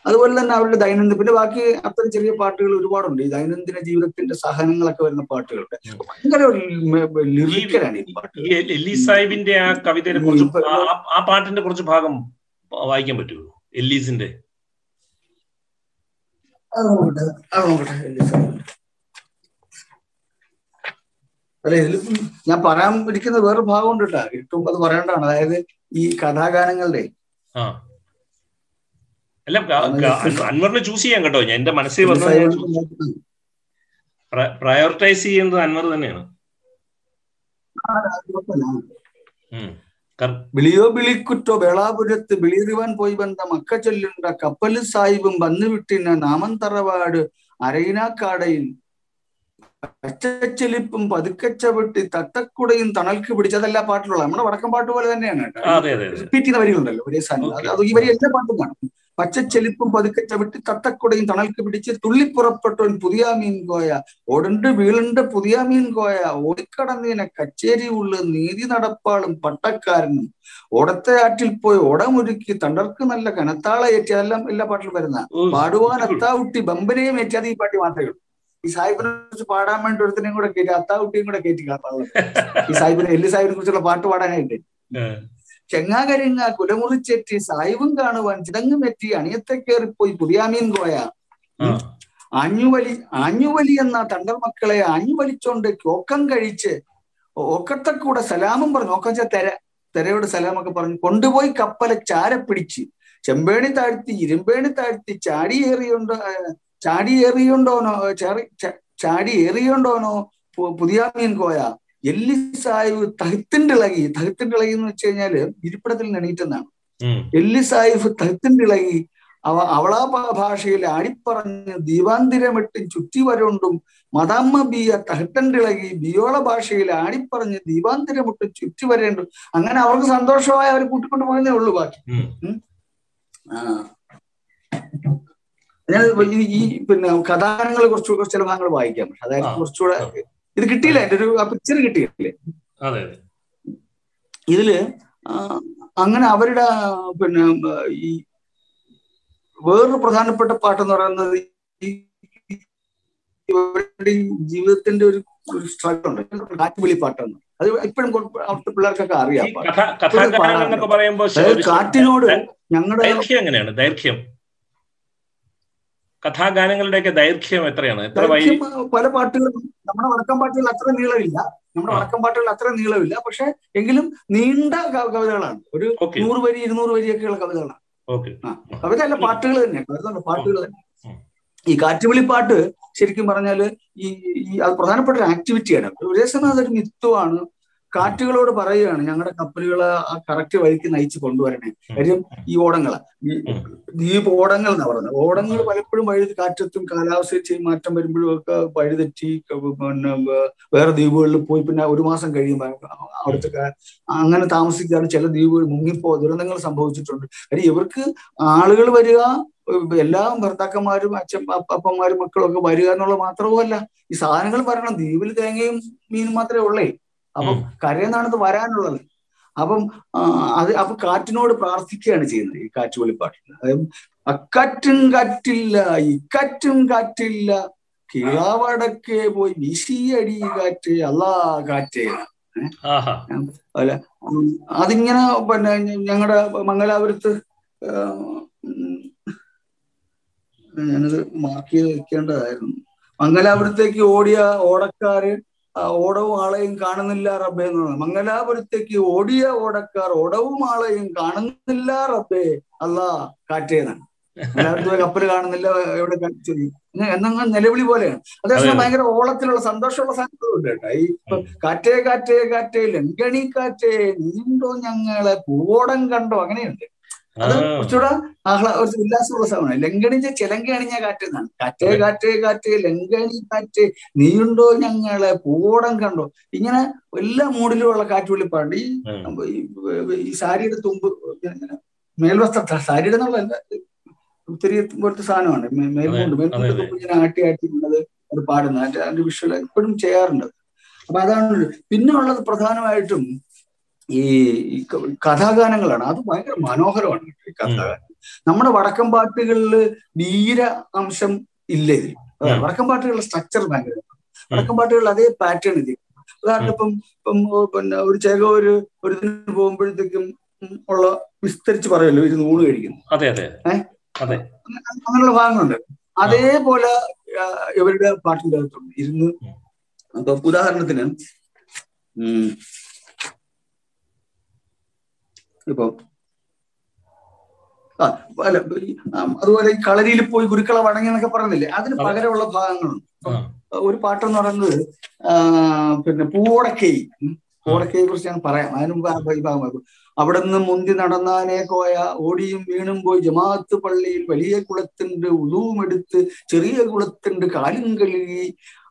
അതുപോലെ തന്നെ അവരുടെ ദൈനംദിന, പിന്നെ ബാക്കി അത്തരം ചെറിയ പാട്ടുകൾ ഒരുപാടുണ്ട്, ഈ ദൈനംദിന ജീവിതത്തിന്റെ സഹനങ്ങളൊക്കെ വരുന്ന പാട്ടുകളുടെ ഭയങ്കര ലിറിക്കലാണ് ഈ പാട്ട്. എല്ലീസ് സാഹിബിന്റെ ആ കവിതയെ കുറിച്ച്, ആ പാട്ടിന്റെ കുറച്ച് ഭാഗം വായിക്കാൻ പറ്റുമോ? എല്ലീസിന്റെ അല്ലെ, ഞാൻ പറയാൻ ഇരിക്കുന്ന വേറെ ഭാഗം ഉണ്ട് കേട്ടാ, ഏറ്റവും അത് പറയേണ്ടതാണ്. അതായത് ഈ കഥാഗാനങ്ങളുടെ അല്ല, അൻവറിനെ ചൂസ് ചെയ്യാൻ കേട്ടോ, ഞാൻ എന്റെ മനസ്സിൽ വന്ന പ്രയോറിറ്റൈസ് ചെയ്യുന്നത് അൻവർ തന്നെയാണ്. ബിളിയോ ബിളിക്കുറ്റോ ബളാപുരത്ത് ബിളിറിവാൻ പോയി വന്ന മക്ക ചൊല്ലുണ്ട കപ്പല് സാഹിബും വന്നു വിട്ടിന് നാമൻ തറവാട് അരയിനാക്കാടയിൽ പച്ചച്ചെലിപ്പും പതുക്കച്ചവിട്ടി തത്തക്കുടയും തണൽക്ക് പിടിച്ചതല്ല പാട്ടിലുള്ള നമ്മുടെ വടക്കം പാട്ട് പോലെ തന്നെയാണ് കേട്ടോ. റിപ്പീറ്റ് ചെയ്ത വരികളുണ്ടല്ലോ ഒരേ സാധനം, അത് ഈ വരി എല്ലാ പാട്ടും കാണും. പച്ചച്ചെലിപ്പും പതുക്കെ ചവിട്ടി തത്തക്കുടയും തണൽക്ക് പിടിച്ച് തുള്ളിപ്പുറപ്പെട്ടവൻ പുതിയ മീൻ കോയ ഓടണ്ട് വീളുണ്ട് പുതിയ മീൻ കോയ ഓടിക്കടന്നീനെ കച്ചേരി ഉള്ള നീതി നടപ്പാളും പട്ടക്കാരനും ഓടത്തെ ആറ്റിൽ പോയി ഓടമൊരുക്കി തണ്ടർക്ക് നല്ല കനത്താളയേറ്റി, അതെല്ലാം എല്ലാ പാട്ടിലും വരുന്ന പാടുവാൻ അത്താവുട്ടി ബമ്പനെയും ഏറ്റി. അത് ഈ പാട്ടി മാത്രമേ ഉള്ളൂ. ഈ സാഹിബിനെ കുറിച്ച് പാടാൻ വേണ്ടി ഒരുത്തിനെയും കൂടെ കയറ്റി, അത്താവുട്ടിയും കൂടെ കയറ്റി കാട്ടാറുള്ളത് ഈ സാഹിബിനെ, എല്ലീസ് സാഹിബിനെ കുറിച്ചുള്ള പാട്ട് പാടാനായിട്ട്. ചെങ്ങാകരിങ്ങ കുലമുറിച്ചെറ്റി സായിവും കാണുവാൻ ചിതങ്ങുമെറ്റി അണിയത്തെ കയറിപ്പോയി പുതിയാമീൻ കോയ ആഞ്ഞുവലി ആഞ്ഞുവലി എന്ന തണ്ടർ മക്കളെ ആഞ്ഞുവലിച്ചോണ്ട് ഒക്കം കഴിച്ച് ഒക്കത്തെ കൂടെ സലാമും പറഞ്ഞു, ഒക്കച്ച തെര തെരയോട് സലാമൊക്കെ പറഞ്ഞു കൊണ്ടുപോയി കപ്പലെ ചാര പിടിച്ച് ചെമ്പേണി താഴ്ത്തി ഇരുമ്പേണി താഴ്ത്തി ചാടിയേറിയുണ്ടോ ചാടിയേറിയുണ്ടോനോ ചാറി ചാടിയേറിയുണ്ടോനോ പുതിയാമീൻ കോയ എല്ലീസ് സാഹിബ് തഹത്തിന്റെ ഇളകി. തഹത്തിന്റെ ഇളകി എന്ന് വെച്ച് കഴിഞ്ഞാല് ഇരിപ്പിടത്തിൽ നെണീറ്റെന്നാണ്. എല്ലീസ് സാഹിബ് തഹത്തിന്റെ ഇളകി അവ അവളാ ഭാഷയിൽ ആടിപ്പറഞ്ഞ് ദീപാന്തിരമിട്ടും ചുറ്റി വരണ്ടും മതാമ്മ ബിയ തഹത്തിന്റെ ഇളകി ബിയോള ഭാഷയിൽ ആടിപ്പറഞ്ഞ് ദീപാന്തിരമിട്ടും ചുറ്റി വരേണ്ടും. അങ്ങനെ അവർക്ക് സന്തോഷമായി അവർ കൂട്ടിക്കൊണ്ട് പോകുന്നേ ഉള്ളൂ. ബാക്കി ഈ പിന്നെ കഥാഗാനങ്ങളെ കുറച്ചുകൂടെ ചില ഭാഗങ്ങൾ വായിക്കാം. അതായത് കുറച്ചുകൂടെ ഇത് കിട്ടിയില്ല, എൻ്റെ ഒരു ആ പിക്ചർ കിട്ടിയില്ലേ ഇതില്. അങ്ങനെ അവരുടെ പിന്നെ ഈ വേറൊരു പ്രധാനപ്പെട്ട പാട്ടെന്ന് പറയുന്നത് ഈ ഇവരുടെയും ജീവിതത്തിന്റെ ഒരു ഒരു സ്ട്രഗിൾ ഉണ്ട്. കാറ്റുവെളിപ്പാട്ടെന്ന് അത് ഇപ്പോഴും അവിടുത്തെ പിള്ളേർക്കൊക്കെ അറിയാം. കാറ്റിനോട് ഞങ്ങളുടെ എങ്ങനെയാണ് ദൈർഘ്യം, കഥാഗാനങ്ങളുടെയൊക്കെ ദൈർഘ്യം എത്രയാണ്? പല പാട്ടുകളും നമ്മുടെ വടക്കം പാട്ടുകൾ അത്ര നീളമില്ല, നമ്മുടെ വടക്കം പാട്ടുകൾ അത്ര നീളമില്ല, പക്ഷെ എങ്കിലും നീണ്ട കവിതകളാണ്. ഒരു നൂറ് വരി ഇരുന്നൂറ് വരിയൊക്കെയുള്ള കവിതകളാണ്. കവിതയല്ല, പാട്ടുകൾ തന്നെയാണ്, കവിതകളുടെ പാട്ടുകൾ തന്നെ. ഈ കാറ്റുവിളിപ്പാട്ട് ശരിക്കും പറഞ്ഞാല് ഈ അത് പ്രധാനപ്പെട്ട ഒരു ആക്ടിവിറ്റിയാണ്. ഒരേ സമയം അതൊരു മിത്വമാണ്. കാറ്റുകളോട് പറയുകയാണ് ഞങ്ങളുടെ കപ്പലുകളെ ആ കറക്റ്റ് വഴിക്ക് നയിച്ച് കൊണ്ടുവരണേ. കാര്യം ഈ ഓടങ്ങളാണ്, ഈ ദ്വീപ് ഓടങ്ങൾ എന്നാ പറയുന്നത്. ഓടങ്ങൾ പലപ്പോഴും വഴി കാറ്റത്തും കാലാവസ്ഥയും മാറ്റം വരുമ്പോഴും ഒക്കെ വഴിതെറ്റി പിന്നെ വേറെ ദ്വീപുകളിൽ പോയി പിന്നെ ഒരു മാസം കഴിയുമ്പോൾ അവിടുത്തെ അങ്ങനെ താമസിക്കാതെ ചില ദ്വീപുകൾ മുങ്ങിപ്പോ ദുരന്തങ്ങൾ സംഭവിച്ചിട്ടുണ്ട്. കാര്യം ഇവർക്ക് ആളുകൾ വരിക, എല്ലാ ഭർത്താക്കന്മാരും അച്ഛൻ അപ്പന്മാരും മക്കളൊക്കെ വരിക എന്നുള്ളത് മാത്രവുമല്ല, ഈ സാധനങ്ങൾ വരണം. ദ്വീപിൽ തേങ്ങയും മീനും മാത്രമേ ഉള്ളേ, അപ്പം കരയെന്നാണത് വരാനുള്ളത്. അപ്പം അത് അപ്പൊ കാറ്റിനോട് പ്രാർത്ഥിക്കുകയാണ് ചെയ്യുന്നത് ഈ കാറ്റ് വെളിപ്പാട്ടിൽ. അതായത് അക്കാറ്റും കാറ്റില്ല ഇക്കാറ്റും കാറ്റില്ല കിഴാവടക്കെ പോയി വീശിയടി കാറ്റ് അല്ലാ കാറ്റേ. അല്ല അതിങ്ങനെ പിന്നെ ഞങ്ങളുടെ മംഗലാപുരത്ത് ഞാനത് മാർക്ക് ചെയ്ത് വെക്കേണ്ടതായിരുന്നു. മംഗലാപുരത്തേക്ക് ഓടിയ ഓടക്കാര് ഓടവും ആളെയും കാണുന്നില്ല റബ്ബേ എന്ന് പറഞ്ഞു. മംഗലാപുരത്തേക്ക് ഓടിയ ഓടക്കാർ ഓടവും ആളെയും കാണുന്നില്ല റബ്ബേ അല്ലാ കാറ്റേന്നാണ്. മംഗലാപുരത്ത് കപ്പല് കാണുന്നില്ല എവിടെ കാറ്റേ എന്നങ്ങ് നിലവിളി പോലെയാണ്. അതേസമയം ഭയങ്കര ഓളത്തിലുള്ള സന്തോഷമുള്ള സംഗതികളുണ്ട് കേട്ടോ. ഈ ഇപ്പൊ കാറ്റേ കാറ്റേ കാറ്റേ ലങ്കണി കാറ്റേ നീണ്ടോ ഞങ്ങളെ പൂവോടം കണ്ടോ അങ്ങനെയുണ്ട്. അത് കുറച്ചുകൂടെ ആഹ്ലാ കുറച്ച് ഉല്ലാസമുള്ള സാധനമാണ്. ലങ്കണിഞ്ഞ ചിലങ്കണിഞ്ഞ കാറ്റെന്നാണ്. കാറ്റേ കാറ്റേ കാറ്റേ ലങ്കണി കാറ്റേ നീയുണ്ടോ ഞങ്ങളെ പൂവോടം കണ്ടോ. ഇങ്ങനെ എല്ലാ മൂഡിലുമുള്ള കാറ്റുവെളിപ്പാണ്ട്. ഈ ഈ സാരിയുടെ തുമ്പ് മേൽവസ്ത്ര സാരിയുടെ എന്നുള്ള ഒത്തിരി പോലത്തെ സാധനമാണ് മേൽമുണ്ട്. മേൽമുണ്ട് തുമ്പ് ഇങ്ങനെ ആട്ടി ആട്ടി ഉള്ളത് അത് പാടുന്നത്. അതിന്റെ അതിന്റെ വിഷ്വൽ എപ്പോഴും ചെയ്യാറുണ്ട്. അപ്പൊ അതാണ്. പിന്നെ ഉള്ളത് പ്രധാനമായിട്ടും ഈ കഥാഗാനങ്ങളാണ്. അത് ഭയങ്കര മനോഹരമാണ് ഈ കഥാഗാനം. നമ്മുടെ വടക്കം പാട്ടുകളില് ധീര അംശം ഇല്ല ഇതിൽ. വടക്കം പാട്ടുകളുടെ സ്ട്രക്ചർ ഭയങ്കര, വടക്കം പാട്ടുകളിൽ അതേ പാറ്റേൺ ഇതിൽ. ഉദാഹരണം ഇപ്പം ഇപ്പം പിന്നെ ഒരു ചേക ഒരു ഒരു ഇതിന് പോകുമ്പോഴത്തേക്കും ഉള്ള വിസ്തരിച്ച് പറയുമല്ലോ ഇരുന്ന് ഊണ് കഴിക്കുന്നു ഏഹ് അങ്ങനെയുള്ള ഭാഗങ്ങളുണ്ട്. അതേപോലെ ഇവരുടെ പാട്ടിൻ്റെ അകത്തുണ്ട് ഇരുന്ന്. അപ്പൊ ഉദാഹരണത്തിന് ഉം ഇപ്പൊ ആ അല്ല അതുപോലെ ഈ കളരിയിൽ പോയി ഗുരുക്കളെ വണങ്ങി എന്നൊക്കെ പറയുന്നില്ലേ, അതിന് പകരമുള്ള ഭാഗങ്ങളുണ്ട്. ഒരു പാട്ടെന്ന് പറയുന്നത് പിന്നെ പൂവോടക്കൈ ഓടക്കയെ കുറിച്ച് ഞാൻ പറയാം. അതിന് മുമ്പ് ഈ ഭാഗമാക്കും. അവിടെ നിന്ന് മുന്തി നടന്നാനേ കോയ ഓടിയും വീണും പോയി ജമാഅത്ത് പള്ളിയിൽ വലിയ കുളത്തിൻ്റെ ഉളുവുമെടുത്ത് ചെറിയ കുളത്തിൻ്റെ കാലും കഴുകി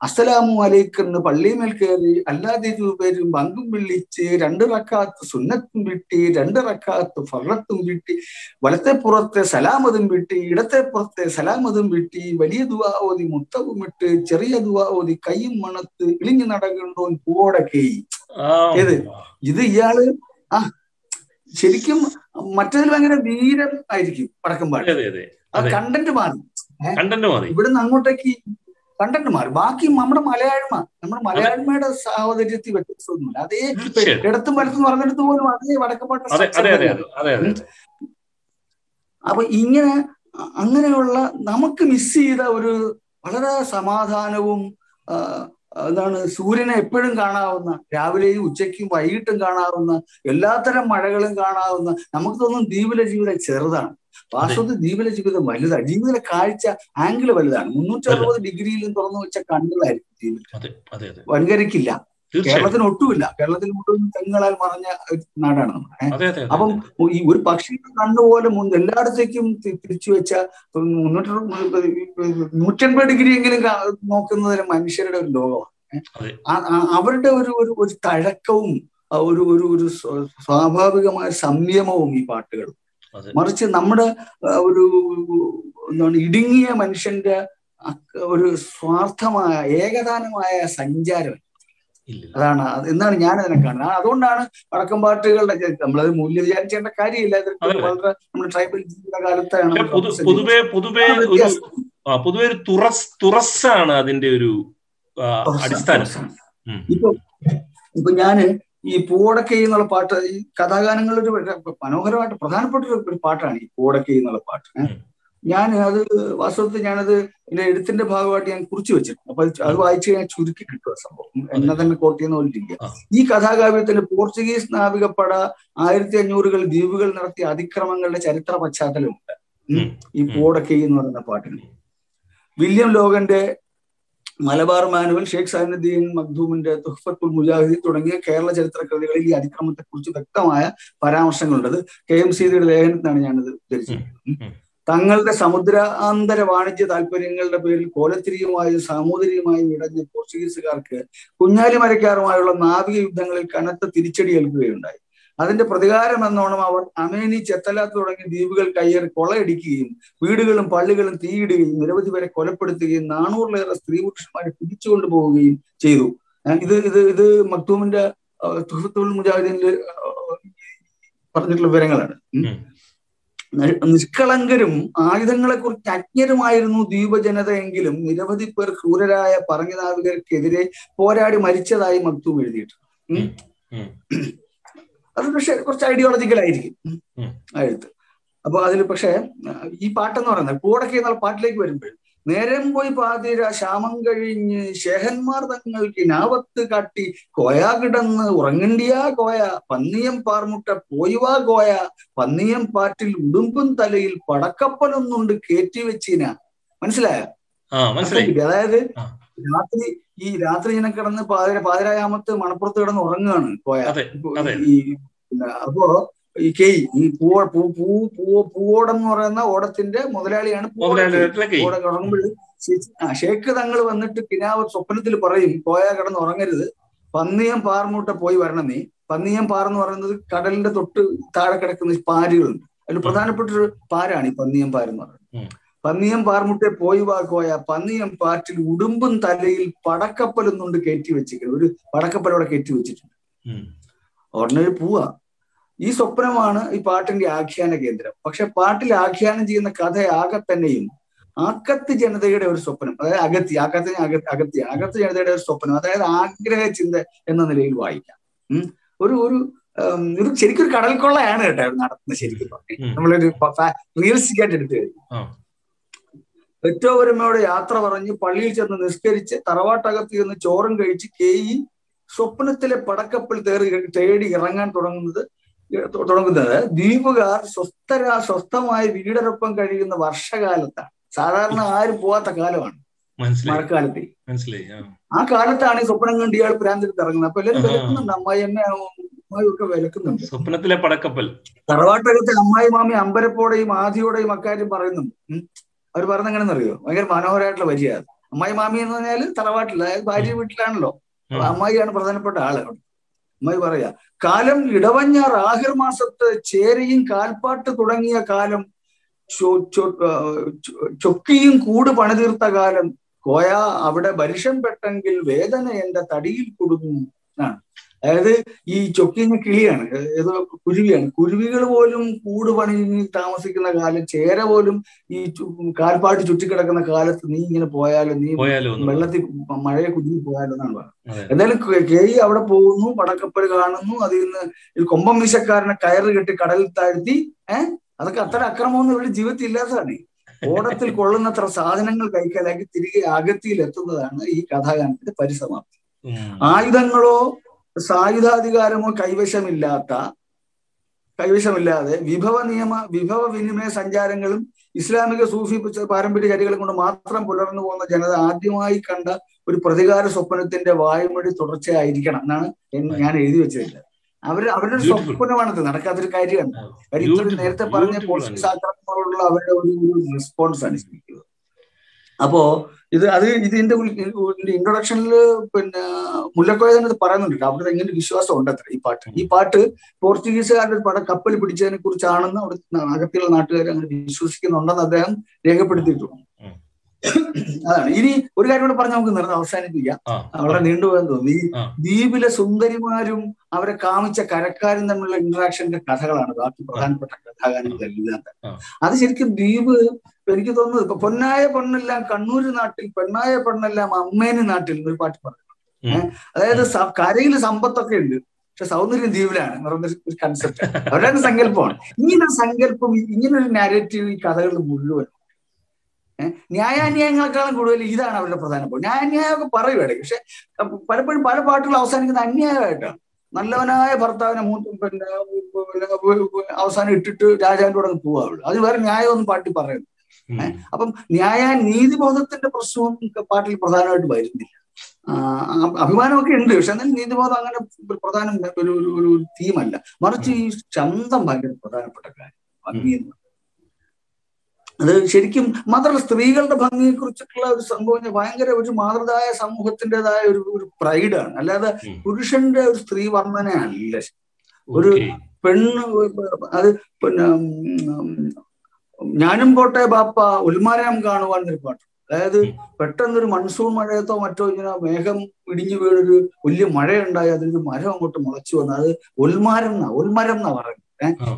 അസ്സലാമു അലൈക്കെന്ന് പള്ളിമേൽ കയറി അല്ലാതെ രൂപേരും പങ്കും വിളിച്ച് രണ്ട് റക്കാത്ത് സുന്നത്തും വിട്ടി രണ്ട് റക്കാത്ത് ഫർളത്തും വിട്ടി വലത്തെ പുറത്തെ സലാമതും വിട്ടി ഇടത്തെ പുറത്തെ സലാമതും വിട്ടി വലിയ ദുവാ ഓതി മുത്തവും ഇട്ട് ചെറിയ ദുവാ ഓതി കൈയും മണത്ത് ഇളിഞ്ഞു നടക്കണ്ടോ പൂവോടക്കൈ. ഏത് ഇത് ഇയാള് ആ ശരിക്കും മറ്റേതിൽ ഭയങ്കര വീരം ആയിരിക്കും വടക്കം പാട്ട്. അത് കണ്ടന്റ് മാറി, ഇവിടുന്ന് അങ്ങോട്ടേക്ക് കണ്ടന്റ് മാറി. ബാക്കി നമ്മുടെ മലയാഴ്മ, നമ്മുടെ മലയാഴ്മയുടെ സാഹോദര്യത്തിൽ വ്യത്യസ്തമൊന്നുമില്ല. അതേ ഇടത്തും വലത്തും പറഞ്ഞെടുത്ത് പോലും അതേ വടക്കം പാട്ട്. അപ്പൊ ഇങ്ങനെ അങ്ങനെയുള്ള നമുക്ക് മിസ് ചെയ്ത ഒരു വളരെ സമാധാനവും അതാണ് സൂര്യനെ എപ്പോഴും കാണാവുന്ന, രാവിലെയും ഉച്ചയ്ക്കും വൈകിട്ടും കാണാവുന്ന, എല്ലാത്തരം മഴകളും കാണാവുന്ന. നമുക്ക് തോന്നും ദ്വീപിലെ ജീവിതം ചെറുതാണ്, വാസ്തവത്തിൽ ദ്വീപിലെ ജീവിതം വലുതാണ്. ദ്വീപിലെ കാഴ്ച ആംഗിൾ വലുതാണ്. മുന്നൂറ്റി അറുപത് ഡിഗ്രിയിലും തുറന്നു വെച്ച കണ്ണുകളായിരിക്കും ദ്വീപിൽ. വൻകരയ്ക്കില്ല, കേരളത്തിന് ഒട്ടുമില്ല. കേരളത്തിന് മുഴുവൻ തെങ്ങുകളാൽ മറഞ്ഞ നാടാണ് നമ്മുടെ. അപ്പം ഈ ഒരു പക്ഷിയുടെ കണ്ണുപോലെ എല്ലായിടത്തേക്കും തിരിച്ചു വെച്ച മുന്നൂറ്റി നൂറ്റൻപത് ഡിഗ്രി എങ്കിലും നോക്കുന്നതിന് മനുഷ്യരുടെ ഒരു ലോകമാണ്. അവരുടെ ഒരു ഒരു തഴക്കവും ഒരു ഒരു ഒരു സ്വാഭാവികമായ സംയമവും ഈ പാട്ടുകൾ. മറിച്ച് നമ്മുടെ ഒരു എന്താണ് ഇടുങ്ങിയ മനുഷ്യന്റെ ഒരു സ്വാർത്ഥമായ ഏകദാനമായ സഞ്ചാരം അതാണ് എന്നാണ് ഞാൻ അതിനെ കാണുന്നത്. അതുകൊണ്ടാണ് വടക്കം പാട്ടുകളുടെ നമ്മളത് മൂല്യം വിചാരിച്ചേണ്ട കാര്യമില്ല. വളരെ നമ്മുടെ ട്രൈബൽ ജീവിതകാലത്താണ് പൊതുവെ പൊതുവെ പൊതുവെ ഒരു തുറസ് തുറസ്സാണ് അതിന്റെ ഒരു അടിസ്ഥാനം. ഇപ്പൊ ഇപ്പൊ ഞാന് ഈ പൂവടക്കൈ എന്നുള്ള പാട്ട്, ഈ കഥാഗാനങ്ങളൊരു മനോഹരമായിട്ട് പ്രധാനപ്പെട്ട ഒരു പാട്ടാണ് ഈ പൂവടക്കൈ എന്നുള്ള പാട്ട്. ഞാൻ അത് വാസ്തവത്തിൽ ഞാനത് എന്റെ എഴുത്തിന്റെ ഭാഗമായിട്ട് ഞാൻ കുറിച്ചു വെച്ചിട്ടുണ്ട്. അപ്പൊ അത് വായിച്ചു കഴിഞ്ഞാൽ ചുരുക്കി കിട്ടുക സംഭവം, എന്നെ തന്നെ കോട്ട് ചെയ്യുന്ന പോലിരിക്കുക. ഈ കഥാകാവ്യത്തിൽ പോർച്ചുഗീസ് നാവികപ്പട ആയിരത്തി അഞ്ഞൂറുകൾ ദ്വീപുകൾ നടത്തിയ അതിക്രമങ്ങളുടെ ചരിത്ര പശ്ചാത്തലമുണ്ട് ഈ പൂവടക്കൈ എന്ന് പറയുന്ന പാട്ടിന്. വില്യം ലോഗന്റെ മലബാർ മാനുവൽ, ഷെയ്ഖ് സൈനുദ്ദീൻ മഖ്ദൂമിന്റെ തുഹ്ഫത്തുൽ മുജാഹിദീൻ തുടങ്ങിയ കേരള ചരിത്ര കൃതികളിൽ ഈ അതിക്രമത്തെക്കുറിച്ച് വ്യക്തമായ പരാമർശങ്ങളുണ്ട്. അത് കെ എം സീതിയുടെ ലേഖനത്തിനാണ് ഞാനത് ഉദ്ധരിച്ചിരിക്കുന്നത്. തങ്ങളുടെ സമുദ്രാന്തര വാണിജ്യ താല്പര്യങ്ങളുടെ പേരിൽ കോലത്തിരിയുമായും സാമൂതിരിയുമായും ഇടഞ്ഞ പോർച്ചുഗീസുകാർക്ക് കുഞ്ഞാലിമരക്കാരുമായുള്ള നാവിക യുദ്ധങ്ങളിൽ കനത്ത തിരിച്ചടി ഏൽക്കുകയുണ്ടായി. അതിന്റെ പ്രതികാരം എന്നോണം അവർ അമിനി, ചെത്തല തുടങ്ങിയ ദ്വീപുകൾ കയ്യേറി കൊളയടിക്കുകയും വീടുകളും പള്ളികളും തീയിടുകയും നിരവധി പേരെ കൊലപ്പെടുത്തുകയും നാനൂറിലേറെ സ്ത്രീ പുരുഷന്മാരെ പിടിച്ചുകൊണ്ടു പോവുകയും ചെയ്തു. ഇത് ഇത് ഇത് മക്തൂമിന്റെ തുഹ്ഫത്തുൽ മുജാഹിദീനിൽ പറഞ്ഞിട്ടുള്ള വിവരങ്ങളാണ്. നിഷ്കളങ്കരും ആയുധങ്ങളെക്കുറിച്ച് അജ്ഞരുമായിരുന്നു ദ്വീപ ജനതയെങ്കിലും നിരവധി പേർ ക്രൂരരായ പറഞ്ഞു നാവികർക്കെതിരെ പോരാടി മരിച്ചതായി മക്തൂം എഴുതിയിട്ടുണ്ട്. അത് പക്ഷെ കുറച്ച് ഐഡിയോളജിക്കൽ ആയിരിക്കും എഴുത്ത്. അപ്പൊ അതിൽ പക്ഷെ ഈ പാട്ടെന്ന് പറയുന്നത് കൂടൊക്കെ എന്നുള്ള പാട്ടിലേക്ക് വരുമ്പോഴും നേരം പോയി പാതിര ശാമം കഴിഞ്ഞ് ശേഖന്മാർ തങ്ങൾക്ക് നാവത്ത് കാട്ടി കോയാ കിടന്ന് ഉറങ്ങണ്ടിയാ കോയ പന്നിയം പാർമുട്ട പോയിവാ കോയ പന്നിയം പാറ്റിൽ ഉടുമ്പും തലയിൽ പടക്കപ്പലൊന്നുണ്ട് കേറ്റിവെച്ചിന. മനസ്സിലായ? അതായത് രാത്രി ഈ രാത്രി ഇങ്ങനെ കിടന്ന് പാതിര പാതിരായാമത്ത് മണപ്പുറത്ത് കിടന്ന് ഉറങ്ങുകയാണ് കോയ. ഈ അപ്പോ ഈ കെയ് ഈ പൂവ പൂ പൂ പൂവ പൂവോടം എന്ന് പറയുന്ന ഓടത്തിന്റെ മുതലാളിയാണ് പൂവോടം. ഉറങ്ങുമ്പോൾ ഷേക്ക് തങ്ങൾ വന്നിട്ട് കിനാവ് സ്വപ്നത്തിൽ പറയും കോയ കിടന്ന് ഉറങ്ങരുത്, പന്നിയം പാർമൂട്ട പോയി വരണം നീ. പന്നിയം പാറെന്ന് പറയുന്നത് കടലിന്റെ തൊട്ട് താഴെ കിടക്കുന്ന പാരുകളുണ്ട്, അതിൽ പ്രധാനപ്പെട്ടൊരു പാരാണ് ഈ പന്നിയം പാരെന്ന് പറയുന്നത്. പന്നിയം പാർമുട്ടെ പോയി വാ കോയ പന്നിയം പാറ്റിൽ ഉടുമ്പും തലയിൽ പടക്കപ്പലൊന്നുകൊണ്ട് കയറ്റി വെച്ചിരിക്കുന്നത്. ഒരു പടക്കപ്പലോടെ കയറ്റി വെച്ചിട്ടുണ്ട്. ഓർഡിനറി പൂവ. ഈ സ്വപ്നമാണ് ഈ പാട്ടിന്റെ ആഖ്യാന കേന്ദ്രം. പക്ഷെ പാട്ടിൽ ആഖ്യാനം ചെയ്യുന്ന കഥയാകെ തന്നെയും ആക്കത്ത് ജനതയുടെ ഒരു സ്വപ്നം, അതായത് അഗത്തി ആക്കത്തിന് അഗത്തി ആക്കത്ത് ജനതയുടെ ഒരു സ്വപ്നം, അതായത് ആഗ്രഹ ചിന്ത എന്ന നിലയിൽ വായിക്കാം. ഉം ഒരു ഒരു ഇത് ശരിക്കൊരു കടൽക്കൊള്ളയാണ് കേട്ടോ നടത്തുന്നത്. ശരിക്കും പറഞ്ഞു നമ്മളൊരു റിയലിസ്റ്റിക് ആയിട്ട് എടുത്തു കഴിഞ്ഞു. പെറ്റോപരമയോട് യാത്ര പറഞ്ഞ് പള്ളിയിൽ ചെന്ന് നിസ്കരിച്ച് തറവാട്ടകത്ത് ചെന്ന് ചോറും കഴിച്ച് കേയി സ്വപ്നത്തിലെ പടക്കപ്പിൽ തേറി തേടി ഇറങ്ങാൻ തുടങ്ങുന്നത് തുടങ്ങുന്നത് ദ്വീപുകാർ സ്വസ്ഥരാ സ്വസ്ഥമായി വീടൊപ്പം കഴിയുന്ന വർഷകാലത്താണ്. സാധാരണ ആരും പോവാത്ത കാലമാണ് മഴക്കാലത്ത്. ആ കാലത്താണ് ഈ സ്വപ്നം കണ്ട് ഇയാൾ പ്രാന്തിട്ട് ഇറങ്ങുന്നത്. അപ്പൊ എല്ലാവരും വിലക്കുന്നുണ്ട്, അമ്മായി അമ്മ അമ്മായി ഒക്കെ വിലക്കുന്നുണ്ട്. സ്വപ്നത്തിലെ പടക്കപ്പൽ തറവാട്ടകത്തെ അമ്മായി മാമി അമ്പരപ്പോടെയും ആദിയോടെയും അക്കാര്യം പറയുന്നുണ്ട്. അവർ പറഞ്ഞ എങ്ങനെയെന്ന് അറിയോ? ഭയങ്കര മനോഹരമായിട്ടുള്ള വരിയാണ്. അമ്മായി മാമി എന്ന് പറഞ്ഞാല് തറവാട്ടില്ല, അതായത് ഭാര്യ വീട്ടിലാണല്ലോ, അമ്മായിയാണ് പ്രധാനപ്പെട്ട ആള്. അമ്മായി പറയാ, കാലം ഇടവഞ്ഞാർ ആഹിർ മാസത്ത് ചേരയും കാൽപ്പാട്ട് തുടങ്ങിയ കാലം ചൊക്കിയും കൂട് പണിതീർത്ത കാലം കോയ അവിടെ ഭരിഷം പെട്ടെങ്കിൽ വേദന എന്റെ തടിയിൽ കുടുങ്ങും എന്നാണ്. അതായത് ഈ ചൊക്കിഞ്ഞ കിളിയാണ്, ഏതോ കുരുവിയാണ്. കുരുവികൾ പോലും കൂട് പണിഞ്ഞ് താമസിക്കുന്ന കാലം, ചേര പോലും ഈ കാൽപ്പാട്ട് ചുറ്റിക്കിടക്കുന്ന കാലത്ത് നീ ഇങ്ങനെ പോയാലോ, നീ വെള്ളത്തിൽ മഴയെ കുഞ്ഞി പോയാലോ എന്നാണ് പറയുന്നത്. എന്തായാലും കെ അവിടെ പോകുന്നു, പടക്കപ്പൽ കാണുന്നു, അതിൽ നിന്ന് കൊമ്പം വീശക്കാരനെ കയറ് കെട്ടി കടലിൽ താഴ്ത്തി. ഏഹ് അതൊക്കെ അത്ര അക്രമമൊന്നും ഇവിടെ ജീവിതത്തിൽ ഇല്ലാത്തതാണ്. ഓടത്തിൽ കൊള്ളുന്നത്ര സാധനങ്ങൾ കൈക്കലാക്കി തിരികെ അഗത്തിയിൽ എത്തുന്നതാണ് ഈ കഥാകാരത്തിന്റെ പരിസമാപ്തി. ആയുധങ്ങളോ സായുധാധികാരമോ കൈവശമില്ലാത്ത കൈവശമില്ലാതെ വിഭവ നിയമ വിഭവ വിനിമയ സഞ്ചാരങ്ങളും ഇസ്ലാമിക സൂഫി പാരമ്പര്യ ചരികളും കൊണ്ട് മാത്രം പുലർന്നു പോകുന്ന ജനത ആദ്യമായി കണ്ട ഒരു പ്രതികാര സ്വപ്നത്തിന്റെ വായ്മൊഴി തുടർച്ചയായിരിക്കണം എന്നാണ് ഞാൻ എഴുതി വെച്ചത്. അവര് അവരുടെ ഒരു സ്വപ്നമാണത്, നടക്കാത്തൊരു കാര്യമാണ്. കാര്യം ഇത്ര നേരത്തെ പറഞ്ഞ പോർച്ചുഗീസ് ആക്രമണങ്ങളോടുള്ള അവരുടെ ഒരു റെസ്പോൺസ് ആണ് ശരിക്കും. അപ്പോ ഇത് അത് ഇതിന്റെ ഇൻട്രൊഡക്ഷനിൽ പിന്നെ മുല്ലക്കോയ തന്നെ പറയുന്നുണ്ട് അവിടെ എങ്ങനെ വിശ്വാസം ഉണ്ടത്ര ഈ പാട്ട്. ഈ പാട്ട് പോർച്ചുഗീസുകാരുടെ പട കപ്പൽ പിടിച്ചതിനെ കുറിച്ചാണെന്ന് അവിടെ അകത്തിയുള്ള നാട്ടുകാർ അങ്ങനെ വിശ്വസിക്കുന്നുണ്ടെന്ന് അദ്ദേഹം രേഖപ്പെടുത്തിയിട്ടുണ്ട്. അതാണ്. ഇനി ഒരു കാര്യം കൂടെ പറഞ്ഞാൽ നമുക്ക് നിർന്ന് അവസാനിപ്പിക്കാം, വളരെ നീണ്ടുപോയെന്ന് തോന്നി. ദ്വീപിലെ സുന്ദരിമാരും അവരെ കാമിച്ച കരക്കാരും തമ്മിലുള്ള ഇന്ററാക്ഷന്റെ കഥകളാണ് ബാക്കി പ്രധാനപ്പെട്ട കഥാകാരങ്ങളെല്ലാം തന്നെ. അത് ശരിക്കും ദ്വീപ് എനിക്ക് തോന്നുന്നത് ഇപ്പൊ പൊന്നായ പെണ്ണെല്ലാം കണ്ണൂര് നാട്ടിൽ, പെണ്ണായ പെണ്ണെല്ലാം അമ്മേനി നാട്ടിൽ ഒരു പാട്ട് പറഞ്ഞു. അതായത് കരയിൽ സമ്പത്തൊക്കെ ഉണ്ട്, പക്ഷെ സൗന്ദര്യം ദ്വീപിലാണ് ഒരു കൺസെപ്റ്റ്, അവരുടെ സങ്കല്പമാണ്. ഇങ്ങനെ സങ്കല്പം, ഇങ്ങനൊരു നാരേറ്റീവ് ഈ കഥകളിൽ മുഴുവൻ. ന്യായാന്യായങ്ങളെക്കാളും കൂടുതൽ ഇതാണ് അവരുടെ പ്രധാനപ്പെട്ട. ന്യായാന്യായമൊക്കെ പറയുകയാണെങ്കിൽ, പക്ഷെ പലപ്പോഴും പല പാട്ടുകൾ അവസാനിക്കുന്നത് അന്യായമായിട്ടാണ്. നല്ലവനായ ഭർത്താവിനെ പിന്നെ അവസാനം ഇട്ടിട്ട് രാജാവിൻ്റെ കൂടെ പോവാവുള്ളൂ. അത് വേറെ ന്യായമൊന്നും പാട്ടിൽ പറയുന്നു. അപ്പം ന്യായ നീതിബോധത്തിന്റെ പ്രശ്നവും പാട്ടിൽ പ്രധാനമായിട്ട് വരുന്നില്ല. അഭിമാനമൊക്കെ ഉണ്ട്, പക്ഷെ എന്നാലും നീതിബോധം അങ്ങനെ പ്രധാന ഒരു ഒരു തീമല്ല. മറിച്ച് ഈ ചന്തം ഭയങ്കര പ്രധാനപ്പെട്ട കാര്യം. ഭംഗി അത് ശരിക്കും മാത്രമല്ല സ്ത്രീകളുടെ ഭംഗിയെക്കുറിച്ചിട്ടുള്ള ഒരു സംഭവം ഭയങ്കര ഒരു മാതൃതായ സമൂഹത്തിൻ്റെതായ ഒരു ഒരു പ്രൈഡാണ്. അല്ലാതെ പുരുഷന്റെ ഒരു സ്ത്രീ വർണ്ണനയല്ല. ഒരു പെണ്ണ് അത് പിന്നെ ഞാനും പോട്ടെ ബാപ്പ ഉൽമാരം കാണുവാൻ എന്നൊരു പാട്ട്. അതായത് പെട്ടെന്നൊരു മൺസൂൺ മഴയത്തോ മറ്റോ ഇങ്ങനെ മേഘം ഇടിഞ്ഞു വീണൊരു വലിയ മഴയുണ്ടായി, അതിലൊരു മരം അങ്ങോട്ട് മുളച്ചു വന്നു. അത് ഉൽമാരം എന്നാ ഉൽമരം എന്നാ പറയുന്നത്.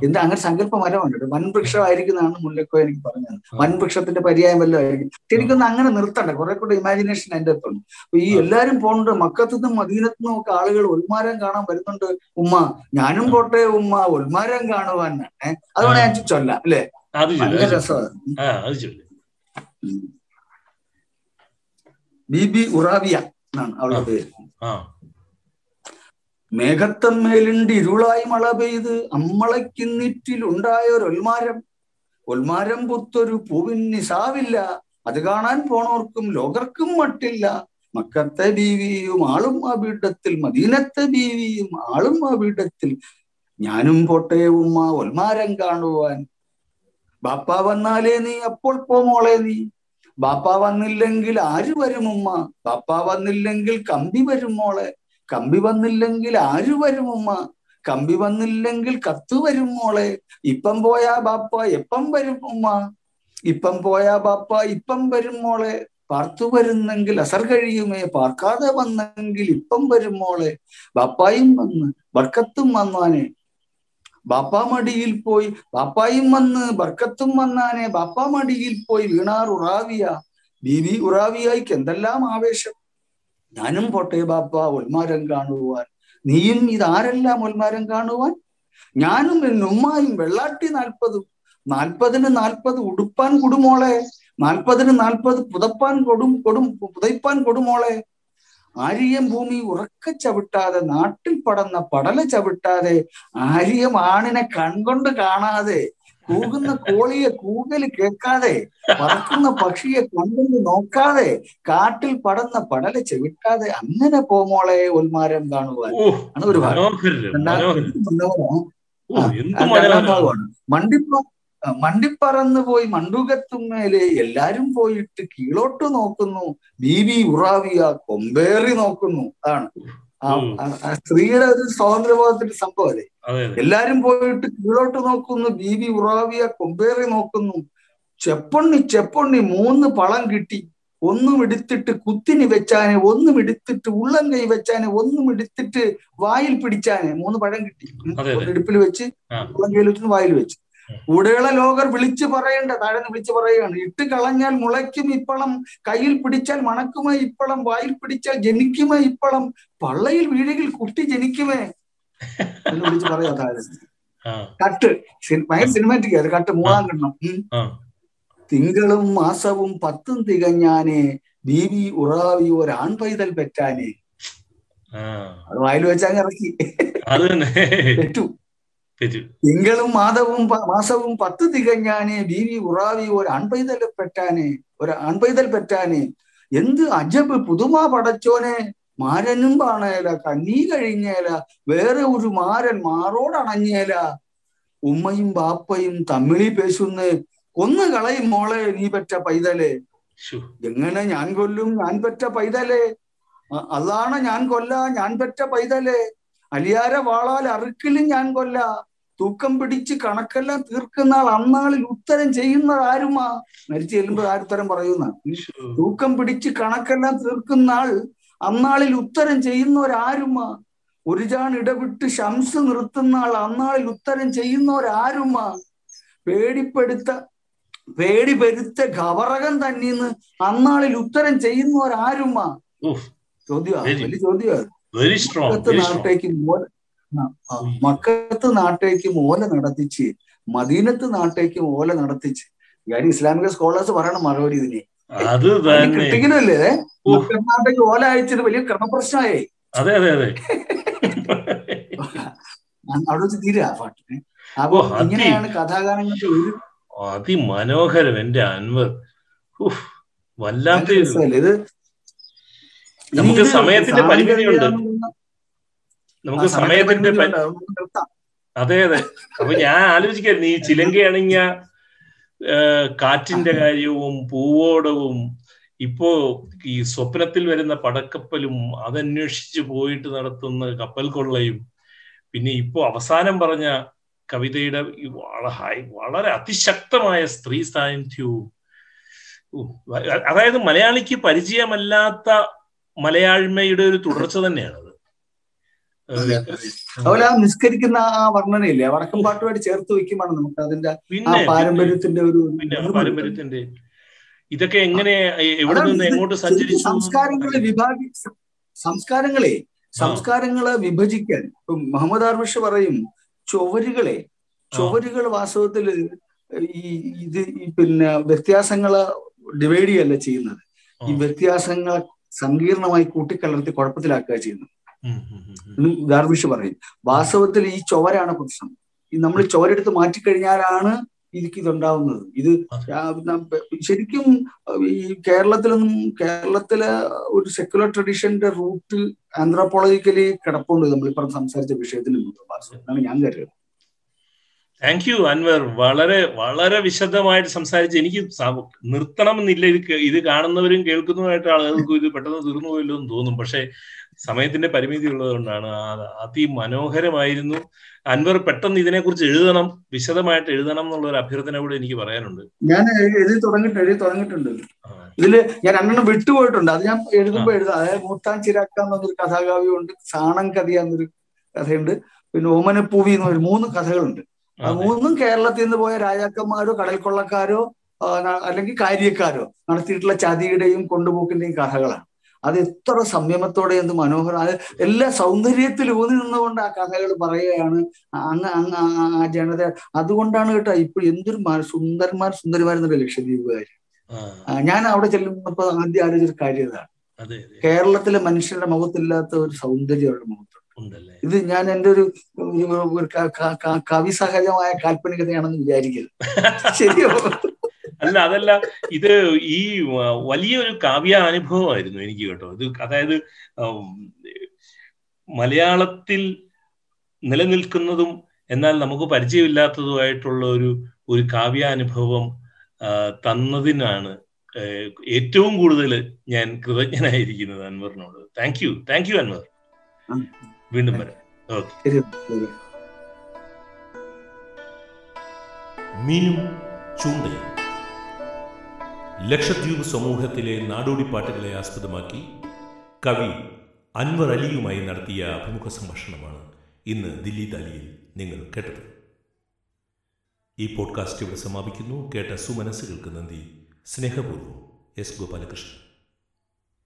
എന്താ അങ്ങനെ സങ്കല്പ മരമുണ്ട്. വൻവൃക്ഷമായിരിക്കുന്നതാണ് മുല്ലക്കോയ് എനിക്ക് പറഞ്ഞത്. വൻവൃക്ഷത്തിന്റെ പര്യായം വല്ലതും ആയിരിക്കും. ശരിക്കൊന്നും അങ്ങനെ നിർത്തണ്ട, കുറെ കൂടെ ഇമാജിനേഷൻ എൻ്റെ അടുത്തുണ്ട്. അപ്പൊ ഈ എല്ലാരും പോണ്ട്, മക്കത്തു നിന്നും മദീനത്തു നിന്നും ഒക്കെ ആളുകൾ ഉൽമാരം കാണാൻ വരുന്നുണ്ട്. ഉമ്മ ഞാനും പോട്ടെ ഉമ്മ ഉൽമാരം കാണുവാൻ തന്നെ. അതുകൊണ്ട് ഞാൻ ചൊല്ലാം അല്ലേ, ഭയങ്കര രസമാണ്. ബിബി ഉറാവിയ എന്നാണ് അവളുടെ പേര്. മേഘത്തമ്മേലുണ്ട് ഇരുളായി മഴ പെയ്ത് അമ്മളക്കിന്നിറ്റിലുണ്ടായ ഒരൊൽമാരം. ഒൽമാരം പുത്തൊരു പൂവിന് സാവില്ല, അത് കാണാൻ പോണോർക്കും ലോകർക്കും മട്ടില്ല. മക്കത്തെ ബീവിയും ആളും അവിടത്തിൽ, മദീനത്തെ ബീവിയും ആളും അവിടത്തിൽ, ഞാനും പോട്ടെ ഉമ്മ ഒൽമാരം കാണുവാൻ. ബാപ്പ വന്നാലേ നീ അപ്പോൾ പോമോളെ നീ, ബാപ്പ വന്നില്ലെങ്കിൽ ആര് വരും ഉമ്മ, ബാപ്പ വന്നില്ലെങ്കിൽ കമ്പി വരും മോളെ, കമ്പി വന്നില്ലെങ്കിൽ ആര് വരും ഉമ്മ, കമ്പി വന്നില്ലെങ്കിൽ കത്ത് വരും മോളെ, ഇപ്പം പോയാ ബാപ്പ എപ്പം വരും ഉമ്മ, ഇപ്പം പോയാ ബാപ്പ ഇപ്പം വരും മോളെ, പാർത്തു വരുന്നെങ്കിൽ അസർ കഴിയുമേ, പാർക്കാതെ വന്നെങ്കിൽ ഇപ്പം വരും മോളെ, ബാപ്പായും വന്ന് ബർക്കത്തും വന്നാനെ, ബാപ്പാ മടിയിൽ പോയി ബാപ്പായും വന്ന് ബർക്കത്തും വന്നാനെ, ബാപ്പാ മടിയിൽ പോയി വീണാർ ഉറാവിയ. ബീവി ഉറാവിയായിക്ക് എന്തെല്ലാം ആവേശം, ഞാനും പോട്ടെ ബാപ്പ ഒൽമാരം കാണുവാൻ, നീയും ഇതാരെല്ലാം ഒൽമാരം കാണുവാൻ, ഞാനും എന്നുമ്മായും വെള്ളാട്ടി നാൽപ്പതും, നാൽപ്പതിന് നാൽപ്പത് ഉടുപ്പാൻ കൊടുമോളെ, നാൽപ്പതിന് നാൽപ്പത് പുതപ്പാൻ കൊടും കൊടും പുതയ്പ്പാൻ കൊടുമോളെ, ആര്യം ഭൂമി ഉറക്ക ചവിട്ടാതെ, നാട്ടിൽ പടന്ന പടല ചവിട്ടാതെ, ആര്യം ആണിനെ കൺകൊണ്ട് കാണാതെ, കൂകുന്ന കോളിയെ കൂകല് കേൾക്കാതെ, പറക്കുന്ന പക്ഷിയെ കണ്ടു നോക്കാതെ, കാട്ടിൽ പടന്ന പടല ചവിട്ടാതെ, അങ്ങനെ പോമോളെ ഒൽമാരം കാണുവാൻ. ആണ് ഒരു ഭാഗം. ഭാഗമാണ് മണ്ടിപ്പ മണ്ടിപ്പറന്നു പോയി മണ്ടുകത്തുമേലെ എല്ലാരും പോയിട്ട് കീഴോട്ട് നോക്കുന്നു, ബീബി ഉറാവിയ കൊമ്പേറി നോക്കുന്നു. അതാണ് ആ സ്ത്രീയുടെ ഒരു സ്വാതന്ത്ര്യബോധത്തിന്റെ സംഭവം അല്ലേ. എല്ലാരും പോയിട്ട് കീഴോട്ട് നോക്കുന്നു, ബീബി ഉറാവിയ കൊമ്പേറി നോക്കുന്നു. ചെപ്പൊണ്ണി ചെപ്പൊണ്ണി മൂന്ന് പളം കിട്ടി, ഒന്നും എടുത്തിട്ട് കുത്തിനി വെച്ചാനെ, ഒന്നും എടുത്തിട്ട് ഉള്ളം കൈ വെച്ചാനെ, ഒന്നും എടുത്തിട്ട് വായിൽ പിടിച്ചാനെ. മൂന്ന് പഴം കിട്ടി, ഇടുപ്പിൽ വെച്ച് ഉള്ളം കൈയിൽ വെച്ച് വായിൽ വെച്ച്. കൂടെയുള്ള ലോകർ വിളിച്ചു പറയണ്ട, താഴെന്ന് വിളിച്ചു പറയുകയാണ്. ഇട്ട് കളഞ്ഞാൽ മുളയ്ക്കും ഇപ്പളം, കയ്യിൽ പിടിച്ചാൽ മണക്കുമേ ഇപ്പളം, വായിൽ പിടിച്ചാൽ ജനിക്കുമേ ഇപ്പളം, പള്ളയിൽ വീഴുകിൽ കുട്ടി ജനിക്കുമേ എന്ന് വിളിച്ചു പറയാ താഴെ. കട്ട് ഭയങ്കര സിനിമാറ്റിക് അത് കട്ട്. മൂന്നാം കണ്ണം. തിങ്കളും മാസവും പത്തും തികഞ്ഞാനെ, ബീവി ഉറാവി ഒരാൺ പൈതൽ പെറ്റാനെ. അത് വായിൽ വെച്ചാൽ ഇറക്കി പെറ്റു. തിങ്കളും മാധവും മാസവും പത്ത് തികഞ്ഞാനെ, ബീവി ഉറാവി ഒരു ആൺപൈതൽ പെറ്റാനെ ഒരു ആൺപൈതൽ പെറ്റാനെ. എന്ത് അജബ് പുതുമ പടച്ചോനെ, മാരനും പാണേല കണ്ണീ കഴിഞ്ഞേല, വേറെ ഒരു മാരൻ മാറോടണഞ്ഞേല, ഉമ്മയും ബാപ്പയും തമിഴി പേശുന്ന്, കൊന്നു കളയും മോളെ നീ പെറ്റ പൈതലെ, എങ്ങനെ ഞാൻ കൊല്ലും ഞാൻ പെറ്റ പൈതലെ, അതാണ് ഞാൻ കൊല്ല ഞാൻ പെറ്റ പൈതലെ, അലിയാര വാളാൽ അറുക്കിലും ഞാൻ കൊല്ല, തൂക്കം പിടിച്ച് കണക്കെല്ലാം തീർക്കുന്ന ആൾ അന്നാളിൽ ഉത്തരം ചെയ്യുന്നത് ആരുമാ? മരിച്ചു ചെല്ലുമ്പോൾ ആരുത്തരം പറയുന്ന തൂക്കം പിടിച്ച് കണക്കെല്ലാം തീർക്കുന്ന ആൾ അന്നാളിൽ ഉത്തരം ചെയ്യുന്നവരാരുമാ? ഒരു ജാൺ ഇടവിട്ട് ശംസ് നിർത്തുന്ന ആൾ അന്നാളിൽ ഉത്തരം ചെയ്യുന്നവരാരുമാ? പേടിപ്പെടുത്ത പേടി പെരുത്ത ഖബറകം തന്നീന്ന് അന്നാളിൽ ഉത്തരം ചെയ്യുന്നവരാരുമാ? ചോദ്യമാ, വലിയ ചോദ്യമാ. നാട്ടേക്ക് മോല മക്കത്ത് നാട്ടേക്ക് ഓല നടത്തിച്ച് മദീനത്ത് നാട്ടേക്ക് ഓല നടത്തിച്ച് കാര്യം ഇസ്ലാമിക സ്കോളേഴ്സ് പറയണം മറുപടി ഇതിനെ. അത് കിട്ടിക്കണല്ലേ നാട്ടേക്ക് ഓല അയച്ചത് വലിയ ക്രമപ്രശ്നമായി. അതെ അതെ അതെ അവിടെ വെച്ച് തീരാ പാട്ടിനെ. അപ്പൊ ഇങ്ങനെയാണ് കഥാകാരങ്ങളുടെ ഒരു അതിമനോഹരം. എന്റെ അൻവർ വല്ലാത്ത ഇത് നമുക്ക് സമയത്തിന്റെ പരിമിതിയുണ്ട്, നമുക്ക് സമയത്തിന്റെ അതെ അതെ. അപ്പൊ ഞാൻ ആലോചിക്കായിരുന്നു ഈ ചിലങ്കയണിഞ്ഞ കാറ്റിന്റെ കാര്യവും പൂവോടവും ഇപ്പോ ഈ സ്വപ്നത്തിൽ വരുന്ന പടക്കപ്പലും അതന്വേഷിച്ചു പോയിട്ട് നടത്തുന്ന കപ്പൽ കൊള്ളയും പിന്നെ ഇപ്പോ അവസാനം പറഞ്ഞ കവിതയുടെ വളരെ അതിശക്തമായ സ്ത്രീ സാന്നിധ്യവും. അതായത് മലയാളിക്ക് പരിചയമല്ലാത്ത മലയാഴ്മയുടെ ഒരു തുടർച്ച തന്നെയാണ്. അതുപോലെ ആ നിസ്കരിക്കുന്ന ആ വർണ്ണനയില്ലേ വടക്കം പാട്ടുമായിട്ട് ചേർത്ത് വയ്ക്കുമ്പോൾ നമുക്ക് അതിന്റെ പാരമ്പര്യത്തിന്റെ ഒരു പാരമ്പര്യത്തിന്റെ ഇതൊക്കെ എങ്ങനെ എവിടെ നിന്ന് എങ്ങോട്ട് സഞ്ചരിച്ചു. സംസ്കാരങ്ങളെ വിഭാഗി സംസ്കാരങ്ങളെ സംസ്കാരങ്ങളെ വിഭജിക്കാൻ ഇപ്പം മുഹമ്മദ് ആർമിഷ് പറയും ചുവരുകളെ ചുവരുകൾ വാസ്തവത്തിൽ ഈ ഇത് പിന്നെ വ്യത്യാസങ്ങളെ ഡിവൈഡ് ചെയ്യല്ല ചെയ്യുന്നത്, ഈ വ്യത്യാസങ്ങളെ സങ്കീർണമായി കൂട്ടിക്കലർത്തി കുഴപ്പത്തിലാക്കുക ചെയ്യുന്നത് ദാർവിഷ് പറയും. വാസ്തവത്തിൽ ഈ ചുവരാണ് പ്രശ്നം. നമ്മൾ ചുവരെടുത്ത് മാറ്റിക്കഴിഞ്ഞാലാണ് ഇതിക്കിതുണ്ടാവുന്നത്. ഇത് ശരിക്കും ഈ കേരളത്തിലൊന്നും കേരളത്തിലെ ഒരു സെക്യുലർ ട്രഡീഷന്റെ റൂട്ട് ആന്ത്രോപോളജിക്കലി കിടപ്പുണ്ട് നമ്മളിപ്പം സംസാരിച്ച വിഷയത്തിൽ നിന്നും ഞാൻ കരുതുന്നത്. താങ്ക് യു അൻവർ, വളരെ വളരെ വിശദമായിട്ട് സംസാരിച്ച്. എനിക്ക് നിർത്തണമെന്നില്ല, ഇത് ഇത് കാണുന്നവരും കേൾക്കുന്നവരുമായിട്ട് ആളുകൾക്കും ഇത് പെട്ടെന്ന് തീർന്നു പോയല്ലോ എന്ന് തോന്നും. പക്ഷെ സമയത്തിന്റെ പരിമിതി ഉള്ളതുകൊണ്ടാണ്. അതിമനോഹരമായിരുന്നു അൻവർ. പെട്ടെന്ന് ഇതിനെ കുറിച്ച് എഴുതണം, വിശദമായിട്ട് എഴുതണം എന്നുള്ള ഒരു അഭ്യർത്ഥന കൂടെ എനിക്ക് പറയാനുണ്ട്. ഞാൻ എഴുതി തുടങ്ങിട്ട് എഴുതി തുടങ്ങിയിട്ടുണ്ട് ഇതില് ഞാൻ രണ്ടെണ്ണം വിട്ടുപോയിട്ടുണ്ട്. അത് ഞാൻ എഴുതുമ്പോ എഴുതാം. അതായത് മൂത്താൻ ചിരാക്ക എന്നൊരു കഥാകാവ്യമുണ്ട്, സാണം കഥ എന്നൊരു കഥയുണ്ട്, പിന്നെ ഓമനപ്പൂവി എന്നൊരു മൂന്ന് കഥകളുണ്ട്. മൂന്നും കേരളത്തിൽ നിന്ന് പോയ രാജാക്കന്മാരോ കടൽക്കൊള്ളക്കാരോ അല്ലെങ്കിൽ കാര്യക്കാരോ നടത്തിയിട്ടുള്ള ചതിയുടെയും കൊണ്ടുപോക്കിന്റെയും കഥകളാണ്. അത് എത്ര സംയമത്തോടെ എന്ത് മനോഹരം, അത് എല്ലാ സൗന്ദര്യത്തിൽ ഊന്നി നിന്നുകൊണ്ട് ആ കഥകൾ പറയുകയാണ് അങ്ങ് അങ്ങ് ആ ജനത. അതുകൊണ്ടാണ് കേട്ടോ ഇപ്പൊ എന്തൊരു സുന്ദരന്മാർ സുന്ദരിമാരെന്നൊരു ലക്ഷദ്വീപുകാര്. ഞാൻ അവിടെ ചെല്ലുമ്പോ ആദ്യം ആലോചിച്ചൊരു കാര്യം ഇതാണ്, കേരളത്തിലെ മനുഷ്യരുടെ മുഖത്തില്ലാത്ത ഒരു സൗന്ദര്യം അവരുടെ മുഖത്തുണ്ട്. ഇത് ഞാൻ എൻ്റെ ഒരു കവി സഹജമായ കാൽപ്പനികതയാണെന്ന് വിചാരിക്കരുത്, ശരിയോ? അല്ല അതല്ല, ഇത് ഈ വലിയൊരു കാവ്യ അനുഭവമായിരുന്നു എനിക്ക് കേട്ടോ ഇത്. അതായത് മലയാളത്തിൽ നിലനിൽക്കുന്നതും എന്നാൽ നമുക്ക് പരിചയമില്ലാത്തതുമായിട്ടുള്ള ഒരു ഒരു കാവ്യാനുഭവം തന്നതിനാണ് ഏറ്റവും കൂടുതൽ ഞാൻ കൃതജ്ഞനായിരിക്കുന്നത് അൻവറിനോട്. Thank you thank you Anwar, വീണ്ടും വരാം. ഓക്കെ, മീനും ചൂണ്ടയും. ലക്ഷദ്വീപ് സമൂഹത്തിലെ നാടോടിപ്പാട്ടുകളെ ആസ്പദമാക്കി കവി അൻവർ അലിയുമായി നടത്തിയ അഭിമുഖ സംഭാഷണമാണ് ഇന്ന് ദില്ലി താലിയിൽ നിങ്ങൾ കേട്ടത്. ഈ പോഡ്കാസ്റ്റ് ഇവിടെ സമാപിക്കുന്നു. കേട്ട സുമനസ്സുകൾക്ക് നന്ദി. സ്നേഹപൂർവ്വം എസ് ഗോപാലകൃഷ്ണൻ.